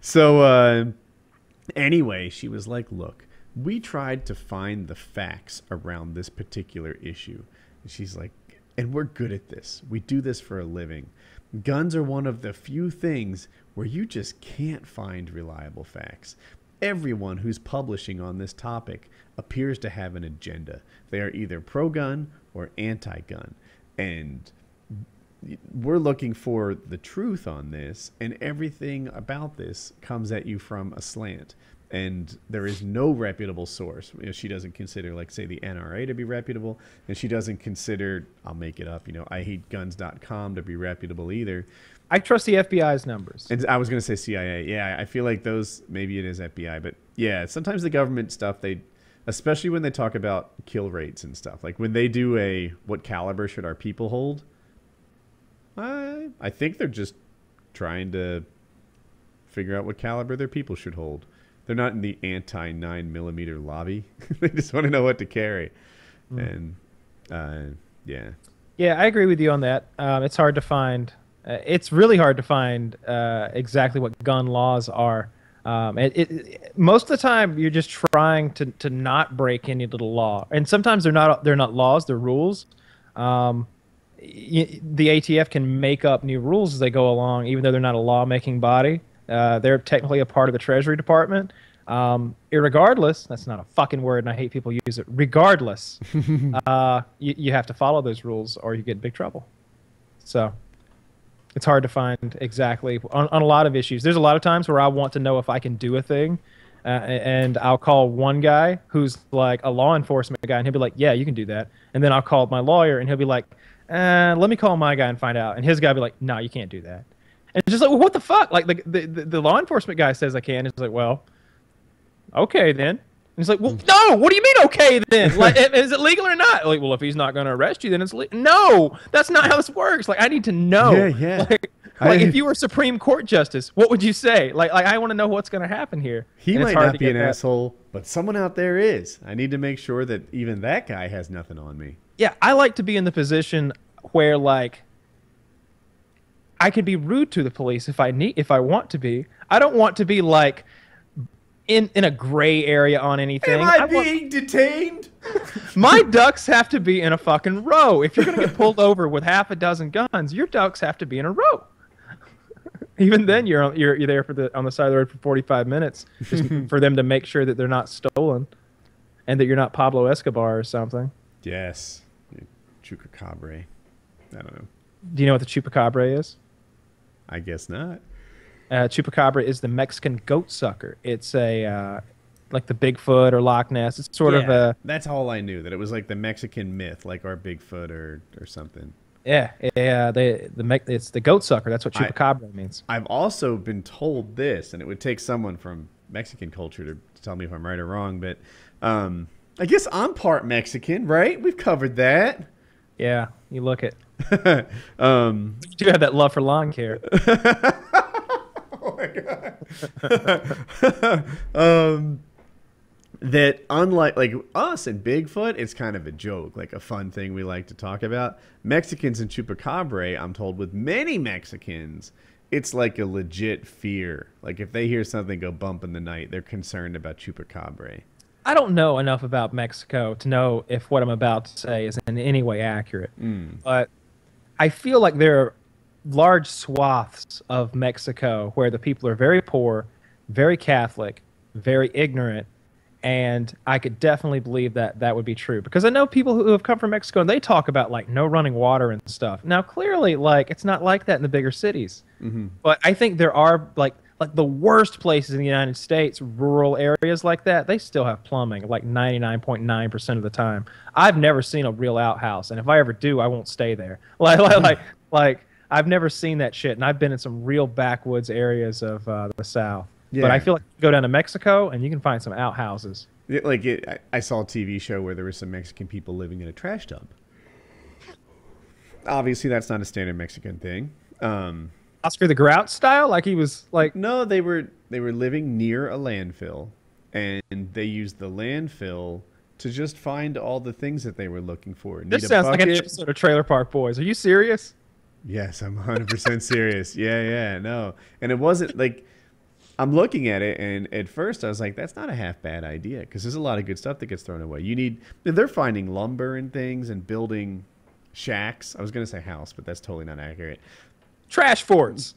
So Anyway, she was like, look, we tried to find the facts around this particular issue. And she's like, and we're good at this. We do this for a living. Guns are one of the few things where you just can't find reliable facts. Everyone who's publishing on this topic appears to have an agenda. They are either pro-gun or anti-gun. And we're looking for the truth on this, and everything about this comes at you from a slant. And there is no reputable source. You know, she doesn't consider, like, say, the NRA to be reputable, and she doesn't consider, I'll make it up, you know, IHateGuns.com to be reputable either. I trust the FBI's numbers. And I was going to say CIA. Yeah, I feel like those, maybe it is FBI, but yeah, sometimes the government stuff, they, especially when they talk about kill rates and stuff, like when they do a, what caliber should our people hold? I think they're just trying to figure out what caliber their people should hold. They're not in the anti 9mm lobby. They just want to know what to carry. Mm. And yeah. Yeah, I agree with you on that. It's hard to find. It's really hard to find exactly what gun laws are. Most of the time, you're just trying to not break any little law. And sometimes they're not laws. They're rules. The ATF can make up new rules as they go along, even though they're not a lawmaking body. They're technically a part of the Treasury Department. Irregardless, that's not a fucking word, and I hate people use it. Regardless, you have to follow those rules, or you get in big trouble. So it's hard to find exactly on a lot of issues. There's a lot of times where I want to know if I can do a thing, and I'll call one guy who's like a law enforcement guy, and he'll be like, "Yeah, you can do that." And then I'll call my lawyer, and he'll be like, "Let me call my guy and find out." And his guy will be like, "No, you can't do that." And it's just like, well, what the fuck? Like, the law enforcement guy says I can. It's like, well, okay then. And he's like, well, no. What do you mean, okay then? Like, is it legal or not? Like, well, if he's not going to arrest you, then it's legal. No, that's not how this works. Like, I need to know. Yeah, yeah. Like if you were Supreme Court justice, what would you say? Like I want to know what's going to happen here. He might not be an asshole, but someone out there is. I need to make sure that even that guy has nothing on me. Yeah, I like to be in the position where, like, I could be rude to the police if I want to be. I don't want to be like in a gray area on anything. Am I being detained? My ducks have to be in a fucking row. If you're gonna get pulled over with half a dozen guns, your ducks have to be in a row. Even then, you're there on the side of the road for 45 minutes just for them to make sure that they're not stolen and that you're not Pablo Escobar or something. Yes, chupacabra. I don't know. Do you know what the chupacabra is? I guess not. Chupacabra is the Mexican goat sucker. It's a like the Bigfoot or Loch Ness. It's sort of a. That's all I knew. That it was like the Mexican myth, like our Bigfoot or something. Yeah, yeah. It's the goat sucker. That's what chupacabra means. I've also been told this, and it would take someone from Mexican culture to tell me if I'm right or wrong. But I guess I'm part Mexican, right? We've covered that. Yeah, you look it. You do have that love for lawn care. Oh my god. That unlike like us and Bigfoot, it's kind of a joke, like a fun thing we like to talk about. Mexicans and chupacabra, I'm told with many Mexicans, it's like a legit fear. Like if they hear something go bump in the night, they're concerned about chupacabra. I don't know enough about Mexico to know if what I'm about to say is in any way accurate. Mm. But I feel like there are large swaths of Mexico where the people are very poor, very Catholic, very ignorant, and I could definitely believe that that would be true. Because I know people who have come from Mexico, and they talk about, like, no running water and stuff. Now, clearly, like, it's not like that in the bigger cities. Mm-hmm. But I think there are, like the worst places in the United States, rural areas like that, they still have plumbing like 99.9% of the time. I've never seen a real outhouse, and if I ever do, I won't stay there. Like I've never seen that shit, and I've been in some real backwoods areas of the South. Yeah. But I feel like you go down to Mexico, and you can find some outhouses. I saw a TV show where there were some Mexican people living in a trash dump. Obviously, that's not a standard Mexican thing. Oscar the Grouch style, like he was like. No, they were living near a landfill, and they used the landfill to just find all the things that they were looking for. This sounds like an episode of Trailer Park Boys. Are you serious? Yes, I'm 100% serious. Yeah, no, and it wasn't like I'm looking at it, and at first I was like, that's not a half bad idea, because there's a lot of good stuff that gets thrown away. You need, they're finding lumber and things and building shacks. I was going to say house, but that's totally not accurate. Trash forts.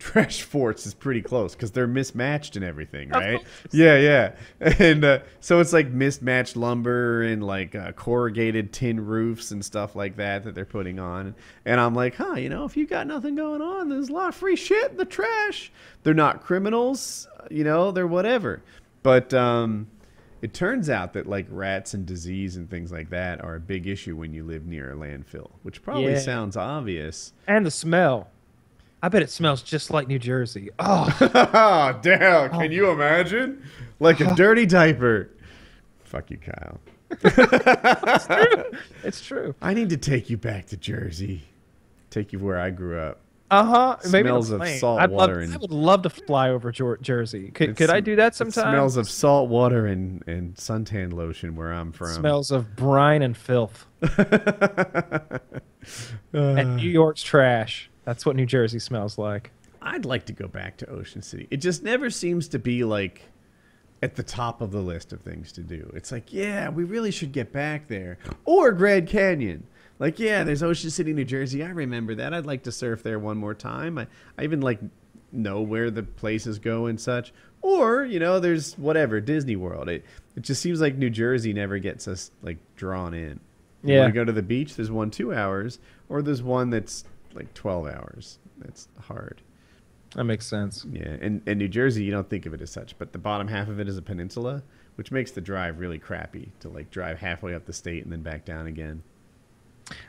Trash forts is pretty close, because they're mismatched and everything, right? Yeah, yeah. And so it's like mismatched lumber and like corrugated tin roofs and stuff like that that they're putting on. And I'm like, huh, you know, if you got nothing going on, there's a lot of free shit in the trash. They're not criminals, you know, they're whatever. But it turns out that like rats and disease and things like that are a big issue when you live near a landfill, which probably sounds obvious. And the smell. I bet it smells just like New Jersey. Oh, damn. Can you imagine? Like a dirty diaper. Fuck you, Kyle. It's true. It's true. I need to take you back to Jersey. Take you where I grew up. Uh-huh. Smells of salt water. I would love to fly over Jersey. Could I do that sometime? Smells of salt water and suntan lotion where I'm from. It smells of brine and filth. And New York's trash. That's what New Jersey smells like. I'd like to go back to Ocean City. It just never seems to be like at the top of the list of things to do. It's like, yeah, we really should get back there. Or Grand Canyon. Like, yeah, there's Ocean City, New Jersey. I remember that. I'd like to surf there one more time. I even like know where the places go and such. Or, you know, there's whatever, Disney World. It just seems like New Jersey never gets us like drawn in. Yeah. You want to go to the beach? There's one 2 hours, or there's one that's like 12 hours. That's hard. That makes sense. Yeah. And New Jersey, you don't think of it as such, but the bottom half of it is a peninsula, which makes the drive really crappy to like drive halfway up the state and then back down again.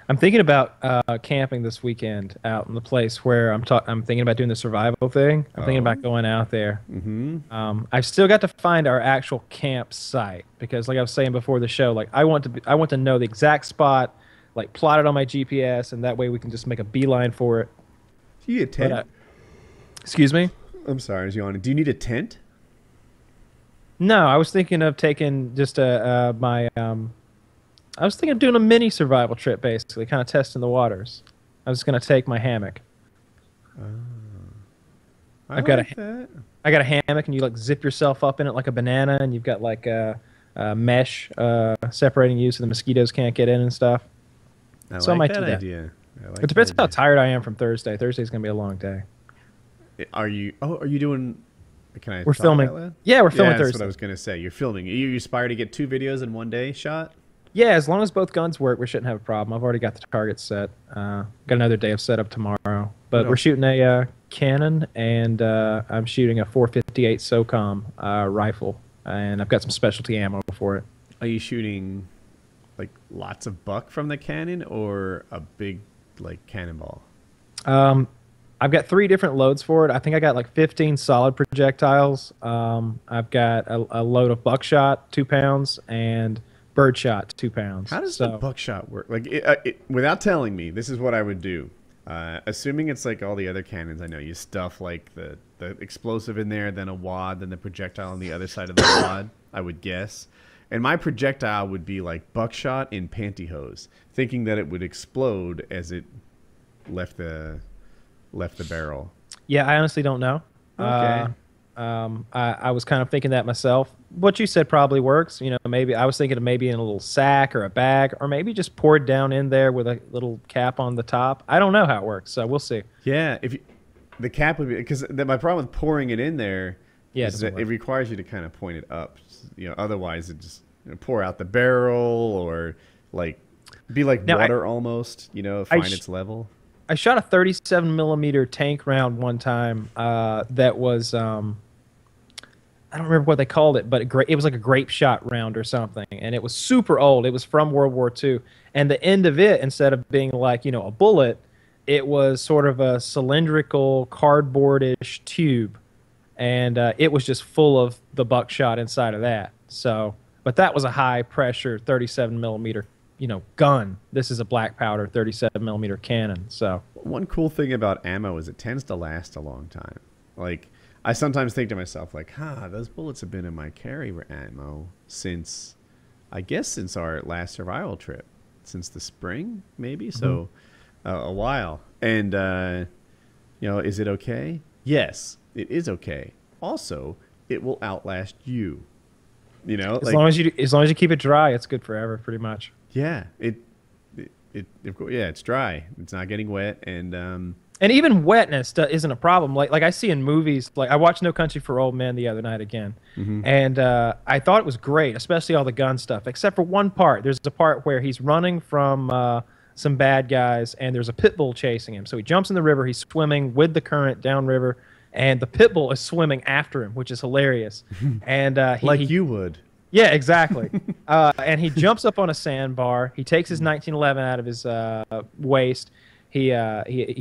I'm thinking about camping this weekend out in the place where I'm thinking about doing the survival thing. I'm thinking about going out there. Mm-hmm. I've still got to find our actual campsite, because like I was saying before the show, like I want to know the exact spot, like plot it on my GPS, and that way we can just make a beeline for it. Do you need a tent? Excuse me? I'm sorry, I was yawning. Do you need a tent? No, I was thinking of taking just I was thinking of doing a mini survival trip, basically, kind of testing the waters. I was going to take my hammock. I got a hammock, and you like zip yourself up in it like a banana, and you've got like a mesh separating you so the mosquitoes can't get in and stuff. So I might do that. It depends how tired I am from Thursday. Thursday's going to be a long day. Are you doing... Can I? We're filming. Yeah, we're filming Thursday. That's what I was going to say. You're filming. You aspire to get 2 videos in one day shot? Yeah, as long as both guns work, we shouldn't have a problem. I've already got the target set. Got another day of setup tomorrow. But we're shooting a Canon, and I'm shooting a 458 SOCOM rifle. And I've got some specialty ammo for it. Are you shooting... like lots of buck from the cannon, or a big like cannonball? I've got 3 different loads for it. I think I got like 15 solid projectiles. I've got a load of buckshot, 2 pounds, and birdshot, 2 pounds. How does the buckshot work? Like without telling me, this is what I would do. Assuming it's like all the other cannons I know, you stuff like the explosive in there, then a wad, then the projectile on the other side of the wad, I would guess. And my projectile would be like buckshot in pantyhose, thinking that it would explode as it left the barrel. Yeah, I honestly don't know. Okay. I was kind of thinking that myself. What you said probably works. You know, maybe I was thinking of maybe in a little sack or a bag, or maybe just poured down in there with a little cap on the top. I don't know how it works, so we'll see. Yeah, if the cap would be, because my problem with pouring it in there. Yeah, it requires you to kind of point it up, you know. Otherwise, it just pour out the barrel, or like be like now water almost, you know, find its level. I shot a 37mm tank round one time. That was I don't remember what they called it, but it was like a grape shot round or something, and it was super old. It was from World War II, and the end of it, instead of being like, you know, a bullet, it was sort of a cylindrical cardboardish tube. And it was just full of the buckshot inside of that. So, but that was a high-pressure 37mm, you know, gun. This is a black powder 37mm cannon. So, one cool thing about ammo is it tends to last a long time. Like, I sometimes think to myself, like, those bullets have been in my carry ammo since, I guess, since our last survival trip, since the spring, maybe. Mm-hmm. So, a while. And you know, is it okay? Yes. It is okay. also it will outlast you. You know, as long as you keep it dry, it's good forever, pretty much. Yeah, it's dry. It's not getting wet, and even wetness isn't a problem. Like I see in movies, like I watched No Country for Old Men the other night again, and I thought it was great, especially all the gun stuff, except for one part. There's a part where he's running from some bad guys, and there's a pit bull chasing him. So he jumps in the river. He's swimming with the current downriver. And the pit bull is swimming after him, which is hilarious. And like you would. Yeah, exactly. And he jumps up on a sandbar. He takes his 1911 out of his waist. He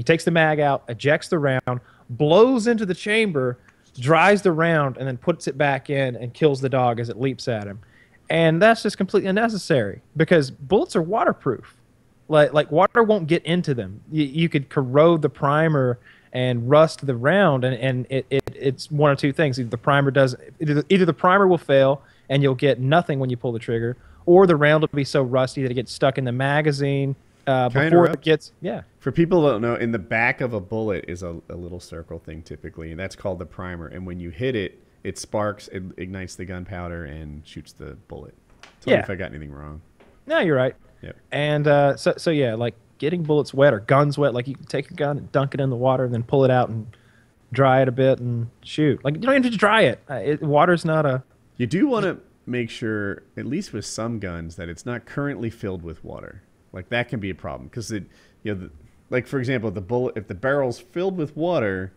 takes the mag out, ejects the round, blows into the chamber, dries the round, and then puts it back in and kills the dog as it leaps at him. And that's just completely unnecessary because bullets are waterproof. Like water won't get into them. You could corrode the primer and rust the round, and it's one or two things. Either the primer will fail and you'll get nothing when you pull the trigger, or the round will be so rusty that it gets stuck in the magazine before it gets... Yeah. For people who don't know, in the back of a bullet is a little circle thing typically, and that's called the primer. And when you hit it, it sparks, it ignites the gunpowder, and shoots the bullet. Tell me if I got anything wrong. No, you're right. Yep. And so yeah, like getting bullets wet or guns wet, like you can take a gun and dunk it in the water and then pull it out and dry it a bit and shoot. Like you don't have to dry it. Water's not a... You do want to make sure, at least with some guns, that it's not currently filled with water. Like that can be a problem because like for example, the bullet, if the barrel's filled with water,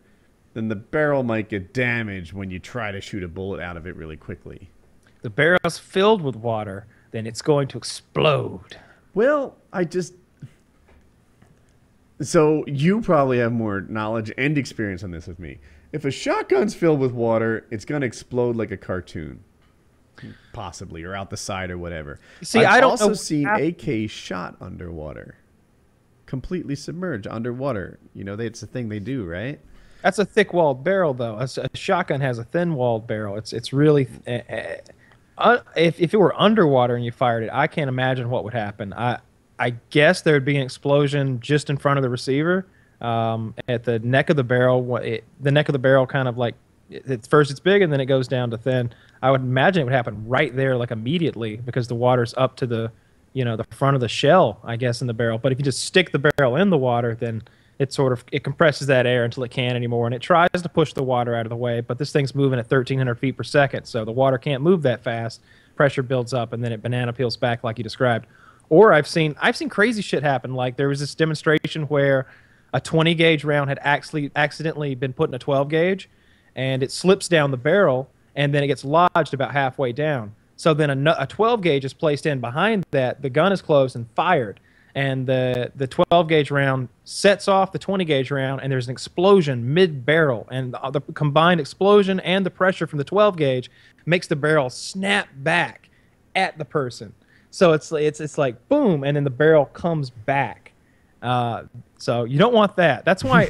then the barrel might get damaged when you try to shoot a bullet out of it really quickly. The barrel's filled with water, then it's going to explode. Well, so you probably have more knowledge and experience on this with me. If a shotgun's filled with water, it's going to explode like a cartoon, possibly, or out the side or whatever. See, I've also seen AK shot underwater, completely submerged underwater. You know, it's a thing they do, right? That's a thick-walled barrel, though. A shotgun has a thin-walled barrel. It's really... if it were underwater and you fired it, I can't imagine what would happen. I guess there would be an explosion just in front of the receiver, at the neck of the barrel. The neck of the barrel kind of like, at first it's big and then it goes down to thin. I would imagine it would happen right there, like immediately, because the water's up to the, the front of the shell, I guess, in the barrel. But if you just stick the barrel in the water, then it sort of, it compresses that air until it can't anymore, and it tries to push the water out of the way. But this thing's moving at 1,300 feet per second, so the water can't move that fast. Pressure builds up, and then it banana peels back, like you described. Or I've seen crazy shit happen. Like there was this demonstration where a 20 gauge round had actually accidentally been put in a 12 gauge, and it slips down the barrel, and then it gets lodged about halfway down. So then a 12 gauge is placed in behind that. The gun is closed and fired, and the 12 gauge round sets off the 20 gauge round, and there's an explosion mid barrel, and the combined explosion and the pressure from the 12 gauge makes the barrel snap back at the person. So it's like boom, and then the barrel comes back. So you don't want that. That's why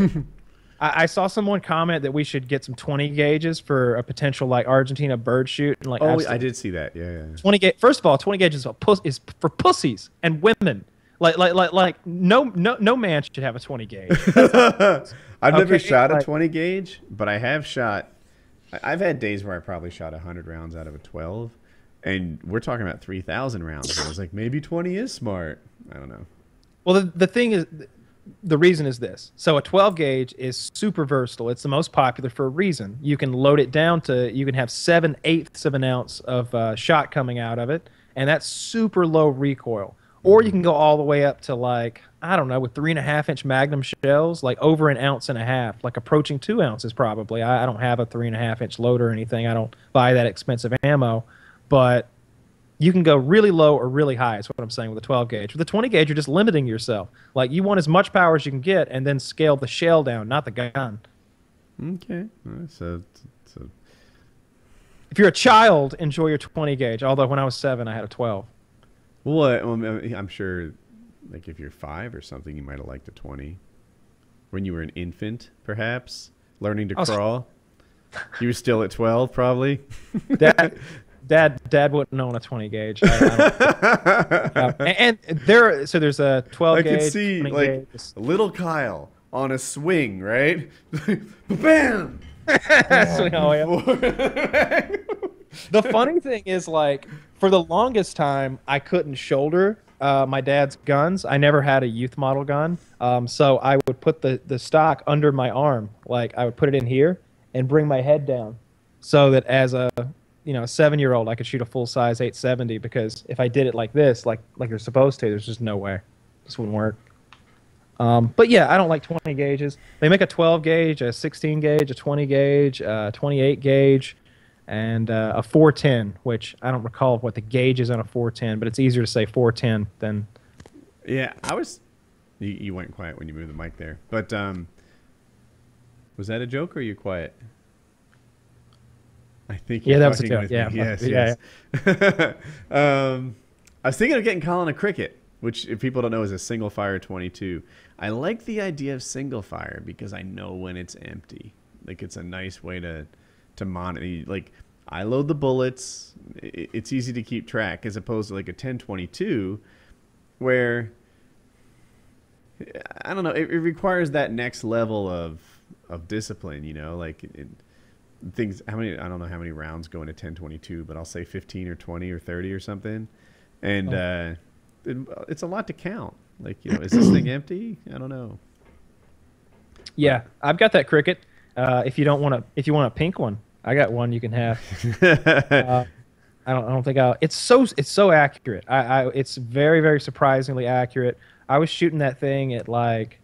I saw someone comment that we should get some 20 gauges for a potential like Argentina bird shoot. And like, oh, I did see that. Yeah, yeah, yeah. 20 gauge. First of all, 20 gauges is for pussies and women. Like no man should have a 20 gauge. I've never shot a 20 gauge, but I have shot. I've had days where I probably shot 100 rounds out of a 12. And we're talking about 3,000 rounds. I was like, maybe 20 is smart. I don't know. Well, the thing is, the reason is this. So a 12 gauge is super versatile. It's the most popular for a reason. You can load it down to, you can have 7/8 of an ounce of shot coming out of it. And that's super low recoil. Or you can go all the way up to like, I don't know, with 3.5-inch magnum shells, like over 1.5 ounces, like approaching 2 ounces probably. I don't have a 3.5-inch loader or anything. I don't buy that expensive ammo. But you can go really low or really high is what I'm saying with a 12 gauge. With a 20 gauge, you're just limiting yourself. Like you want as much power as you can get, and then scale the shell down, not the gun. Okay. All right, so if you're a child, enjoy your 20 gauge. Although when I was 7, I had a 12. Well, I'm sure, like if you're 5 or something, you might have liked a 20. When you were an infant, perhaps learning to crawl, you were still at 12, probably. That. Dad wouldn't own a 20 gauge. And there, so there's a 12 gauge. I can see like gauge. Little Kyle on a swing, right? Bam! Sweet Home Alabama. The funny thing is, like, for the longest time, I couldn't shoulder my dad's guns. I never had a youth model gun. So I would put the stock under my arm. Like, I would put it in here and bring my head down so that as a, you know, a 7-year-old, I could shoot a full-size 870, because if I did it like this, like you're supposed to, there's just no way. This wouldn't work. But yeah, I don't like 20 gauges. They make a 12 gauge, a 16 gauge, a 20 gauge, a 28 gauge, and a 410, which I don't recall what the gauge is on a 410, but it's easier to say 410 than... Yeah, I was... You went quiet when you moved the mic there. But was that a joke, or are you quiet? I think you're talking with me. Yeah, that was a joke. Yeah. Yes. Yeah. I was thinking of getting Colin a cricket, which, if people don't know, is a single fire 22. I like the idea of single fire because I know when it's empty. Like, it's a nice way to monitor. Like, I load the bullets. It's easy to keep track, as opposed to like a 10-22, where I don't know. It requires that next level of discipline. You know, like things. How many? I don't know how many rounds go into 10-22, but I'll say 15 or 20 or 30 or something, and. Oh. It's a lot to count. Like, you know, is this thing empty? I don't know. Yeah, I've got that cricket. If you want a pink one, I got one you can have. I don't think I'll. It's so accurate. It's very, very surprisingly accurate. I was shooting that thing at like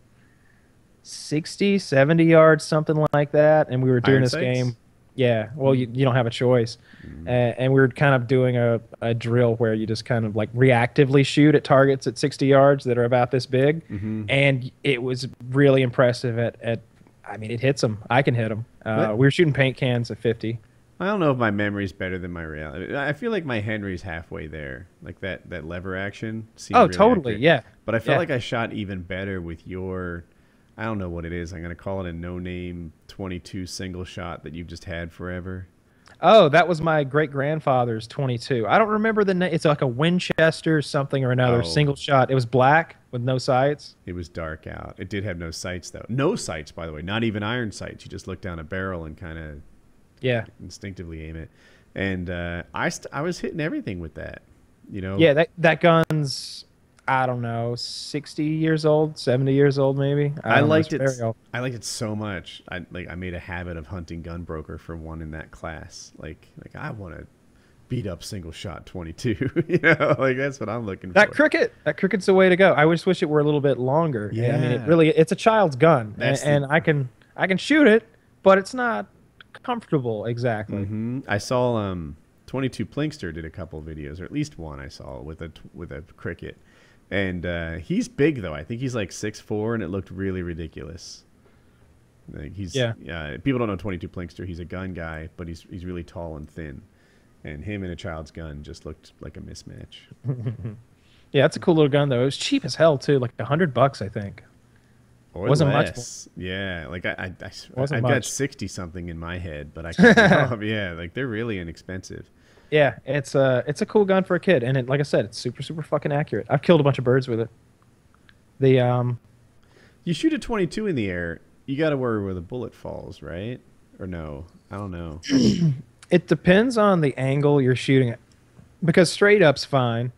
60, 70 yards, something like that, and we were doing this game. Yeah, well, you don't have a choice. And we were kind of doing a drill where you just kind of like reactively shoot at targets at 60 yards that are about this big. Mm-hmm. And it was really impressive I mean, it hits them. I can hit them. We were shooting paint cans at 50. I don't know if my memory's better than my reality. I feel like my Henry's halfway there. Like that lever action. Seemed really totally, accurate. Yeah. But I felt like I shot even better with your... I don't know what it is. I'm going to call it a no-name 22 single shot that you've just had forever. Oh, that was my great-grandfather's 22. I don't remember the name. It's like a Winchester something or another single shot. It was black with no sights. It was dark out. It did have no sights, though. No sights, by the way. Not even iron sights. You just look down a barrel and kind of instinctively aim it. And I was hitting everything with that. You know? Yeah, that gun's... I don't know, 60 years old, 70 years old, maybe. I liked it so much. I made a habit of hunting Gunbroker for one in that class. Like I want to beat up single shot 22. You know, like that's what I'm looking for. That cricket's the way to go. I just wish it were a little bit longer. Yeah, I mean, it's a child's gun, and I can shoot it, but it's not comfortable exactly. Mm-hmm. I saw 22 Plinkster did a couple videos, or at least one I saw with a cricket. And he's big, though. I think he's like 6'4", and it looked really ridiculous. Like people don't know 22 Plinkster. He's a gun guy, but he's really tall and thin. And him and a child's gun just looked like a mismatch. Yeah, that's a cool little gun, though. It was cheap as hell, too. Like $100, I think. Or wasn't less. Much. Yeah, like I've got 60-something in my head, but I can't yeah, like they're really inexpensive. Yeah, it's a cool gun for a kid, and like I said, it's super, super fucking accurate. I've killed a bunch of birds with it. You shoot a 22 in the air, you got to worry where the bullet falls, right? Or no? I don't know. It depends on the angle you're shooting at, because straight up's fine,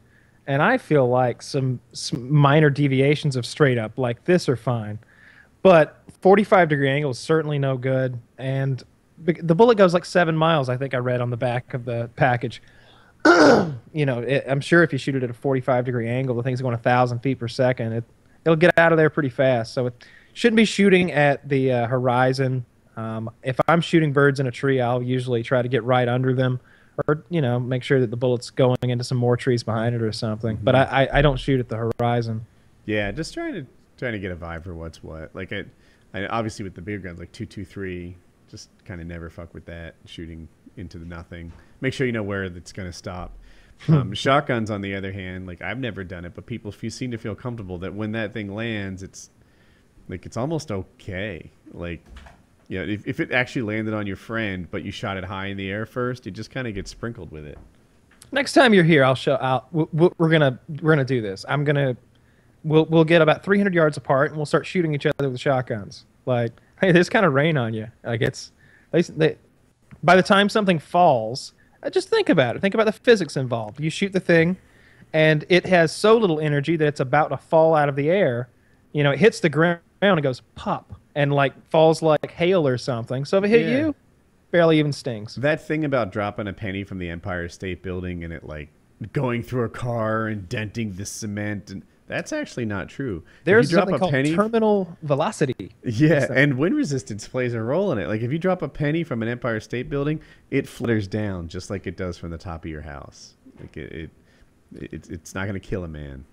and I feel like some minor deviations of straight up like this are fine, but 45-degree angle is certainly no good, and the bullet goes like 7 miles, I think I read on the back of the package. You know, I'm sure if you shoot it at a 45-degree angle, the thing's going 1,000 feet per second. It'll get out of there pretty fast. So it shouldn't be shooting at the horizon. If I'm shooting birds in a tree, I'll usually try to get right under them, or, you know, make sure that the bullet's going into some more trees behind it or something. Mm-hmm. But I don't shoot at the horizon. Yeah, just trying to get a vibe for what's what. Like, I obviously with the bigger guns, like 223. Just kind of never fuck with that, shooting into the nothing. Make sure you know where that's going to stop. Shotguns, on the other hand, like I've never done it, but people seem to feel comfortable that when that thing lands, it's like it's almost okay. Like, you know, if it actually landed on your friend, but you shot it high in the air first, it just kind of gets sprinkled with it. Next time you're here, I'll show out. We're gonna do this. We'll get about 300 yards apart, and we'll start shooting each other with shotguns. Like, hey, there's kind of rain on you. Like, it's They by the time something falls, just think about it. Think about the physics involved. You shoot the thing, and it has so little energy that it's about to fall out of the air. You know, it hits the ground and goes pop, and like falls like hail or something. So if it hit you, barely even stings. That thing about dropping a penny from the Empire State Building and it like going through a car and denting the cement, and that's actually not true. There's something called terminal velocity. Yeah, and wind resistance plays a role in it. Like if you drop a penny from an Empire State Building, it flutters down just like it does from the top of your house. Like it's not going to kill a man.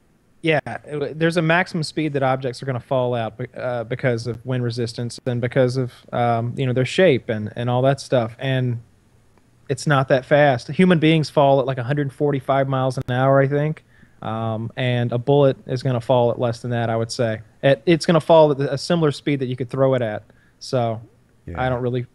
Yeah, there's a maximum speed that objects are going to fall out because of wind resistance and because of you know, their shape and all that stuff. And it's not that fast. Human beings fall at like 145 miles an hour, I think. And a bullet is going to fall at less than that, I would say. It's going to fall at a similar speed that you could throw it at. So yeah. I don't really...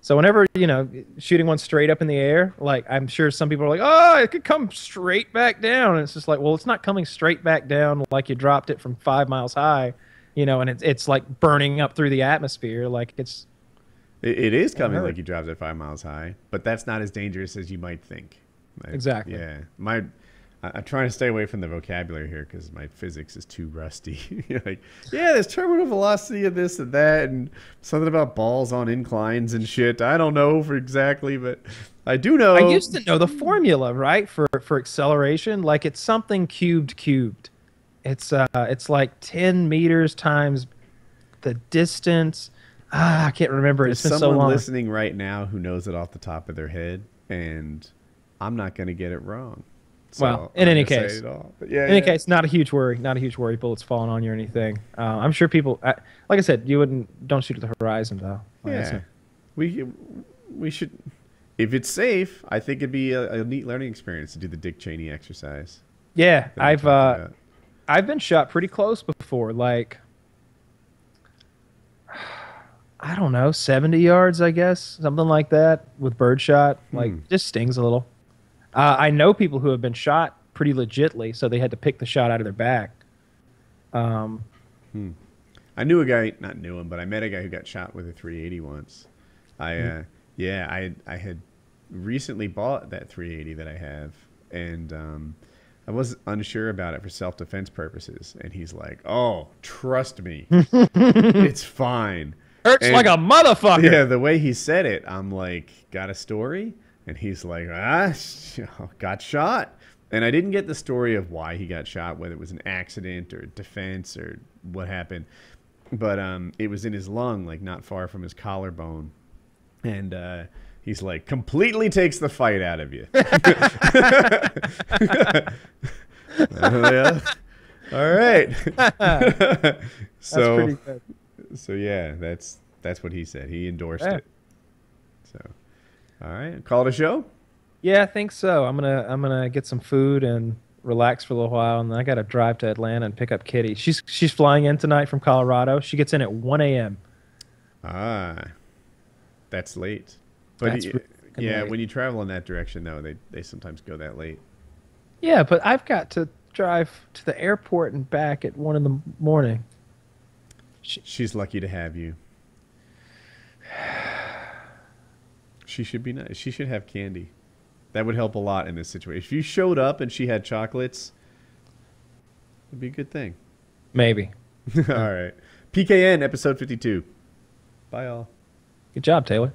So whenever, you know, shooting one straight up in the air, like I'm sure some people are like, oh, it could come straight back down. And it's just like, well, it's not coming straight back down like you dropped it from 5 miles high, you know, and it's like burning up through the atmosphere. Like it's... It is coming like you dropped it 5 miles high, but that's not as dangerous as you might think. Like, exactly. Yeah. I'm trying to stay away from the vocabulary here because my physics is too rusty. Like, yeah, there's terminal velocity of this and that and something about balls on inclines and shit. I don't know for exactly, but I do know. I used to know the formula, right, for acceleration. Like it's something cubed. It's like 10 meters times the distance. I can't remember. It's been so long. There's someone listening right now who knows it off the top of their head, and I'm not going to get it wrong. So well, in any case, not a huge worry. Not a huge worry. Bullets falling on you or anything. I'm sure people, like I said, you wouldn't. Don't shoot at the horizon though. Like we should. If it's safe, I think it'd be a neat learning experience to do the Dick Cheney exercise. Yeah, I've been shot pretty close before. Like, I don't know, 70 yards, I guess, something like that, with birdshot. Like, just stings a little. I know people who have been shot pretty legitly, so they had to pick the shot out of their back. I knew a guy, not knew him, but I met a guy who got shot with a 380 once. I had recently bought that 380 that I have, and I was unsure about it for self-defense purposes. And he's like, "Oh, trust me, it's fine." Hurts like a motherfucker. Yeah, the way he said it, I'm like, got a story? And he's like, got shot. And I didn't get the story of why he got shot, whether it was an accident or defense or what happened. But it was in his lung, like not far from his collarbone. And he's like, completely takes the fight out of you. All right. So, that's pretty good. So yeah, that's what he said. He endorsed it. So, all right, call it a show. Yeah, I think so. I'm gonna get some food and relax for a little while, and then I gotta drive to Atlanta and pick up Kitty. She's flying in tonight from Colorado. She gets in at 1 a.m. Ah, that's late. But that's late. When you travel in that direction, though, they sometimes go that late. Yeah, but I've got to drive to the airport and back at 1 in the morning. She's lucky to have you. She should be nice. She should have candy. That would help a lot in this situation. If you showed up and she had chocolates, it'd be a good thing. Maybe. All right. PKN episode 52. Bye all. Good job, Taylor.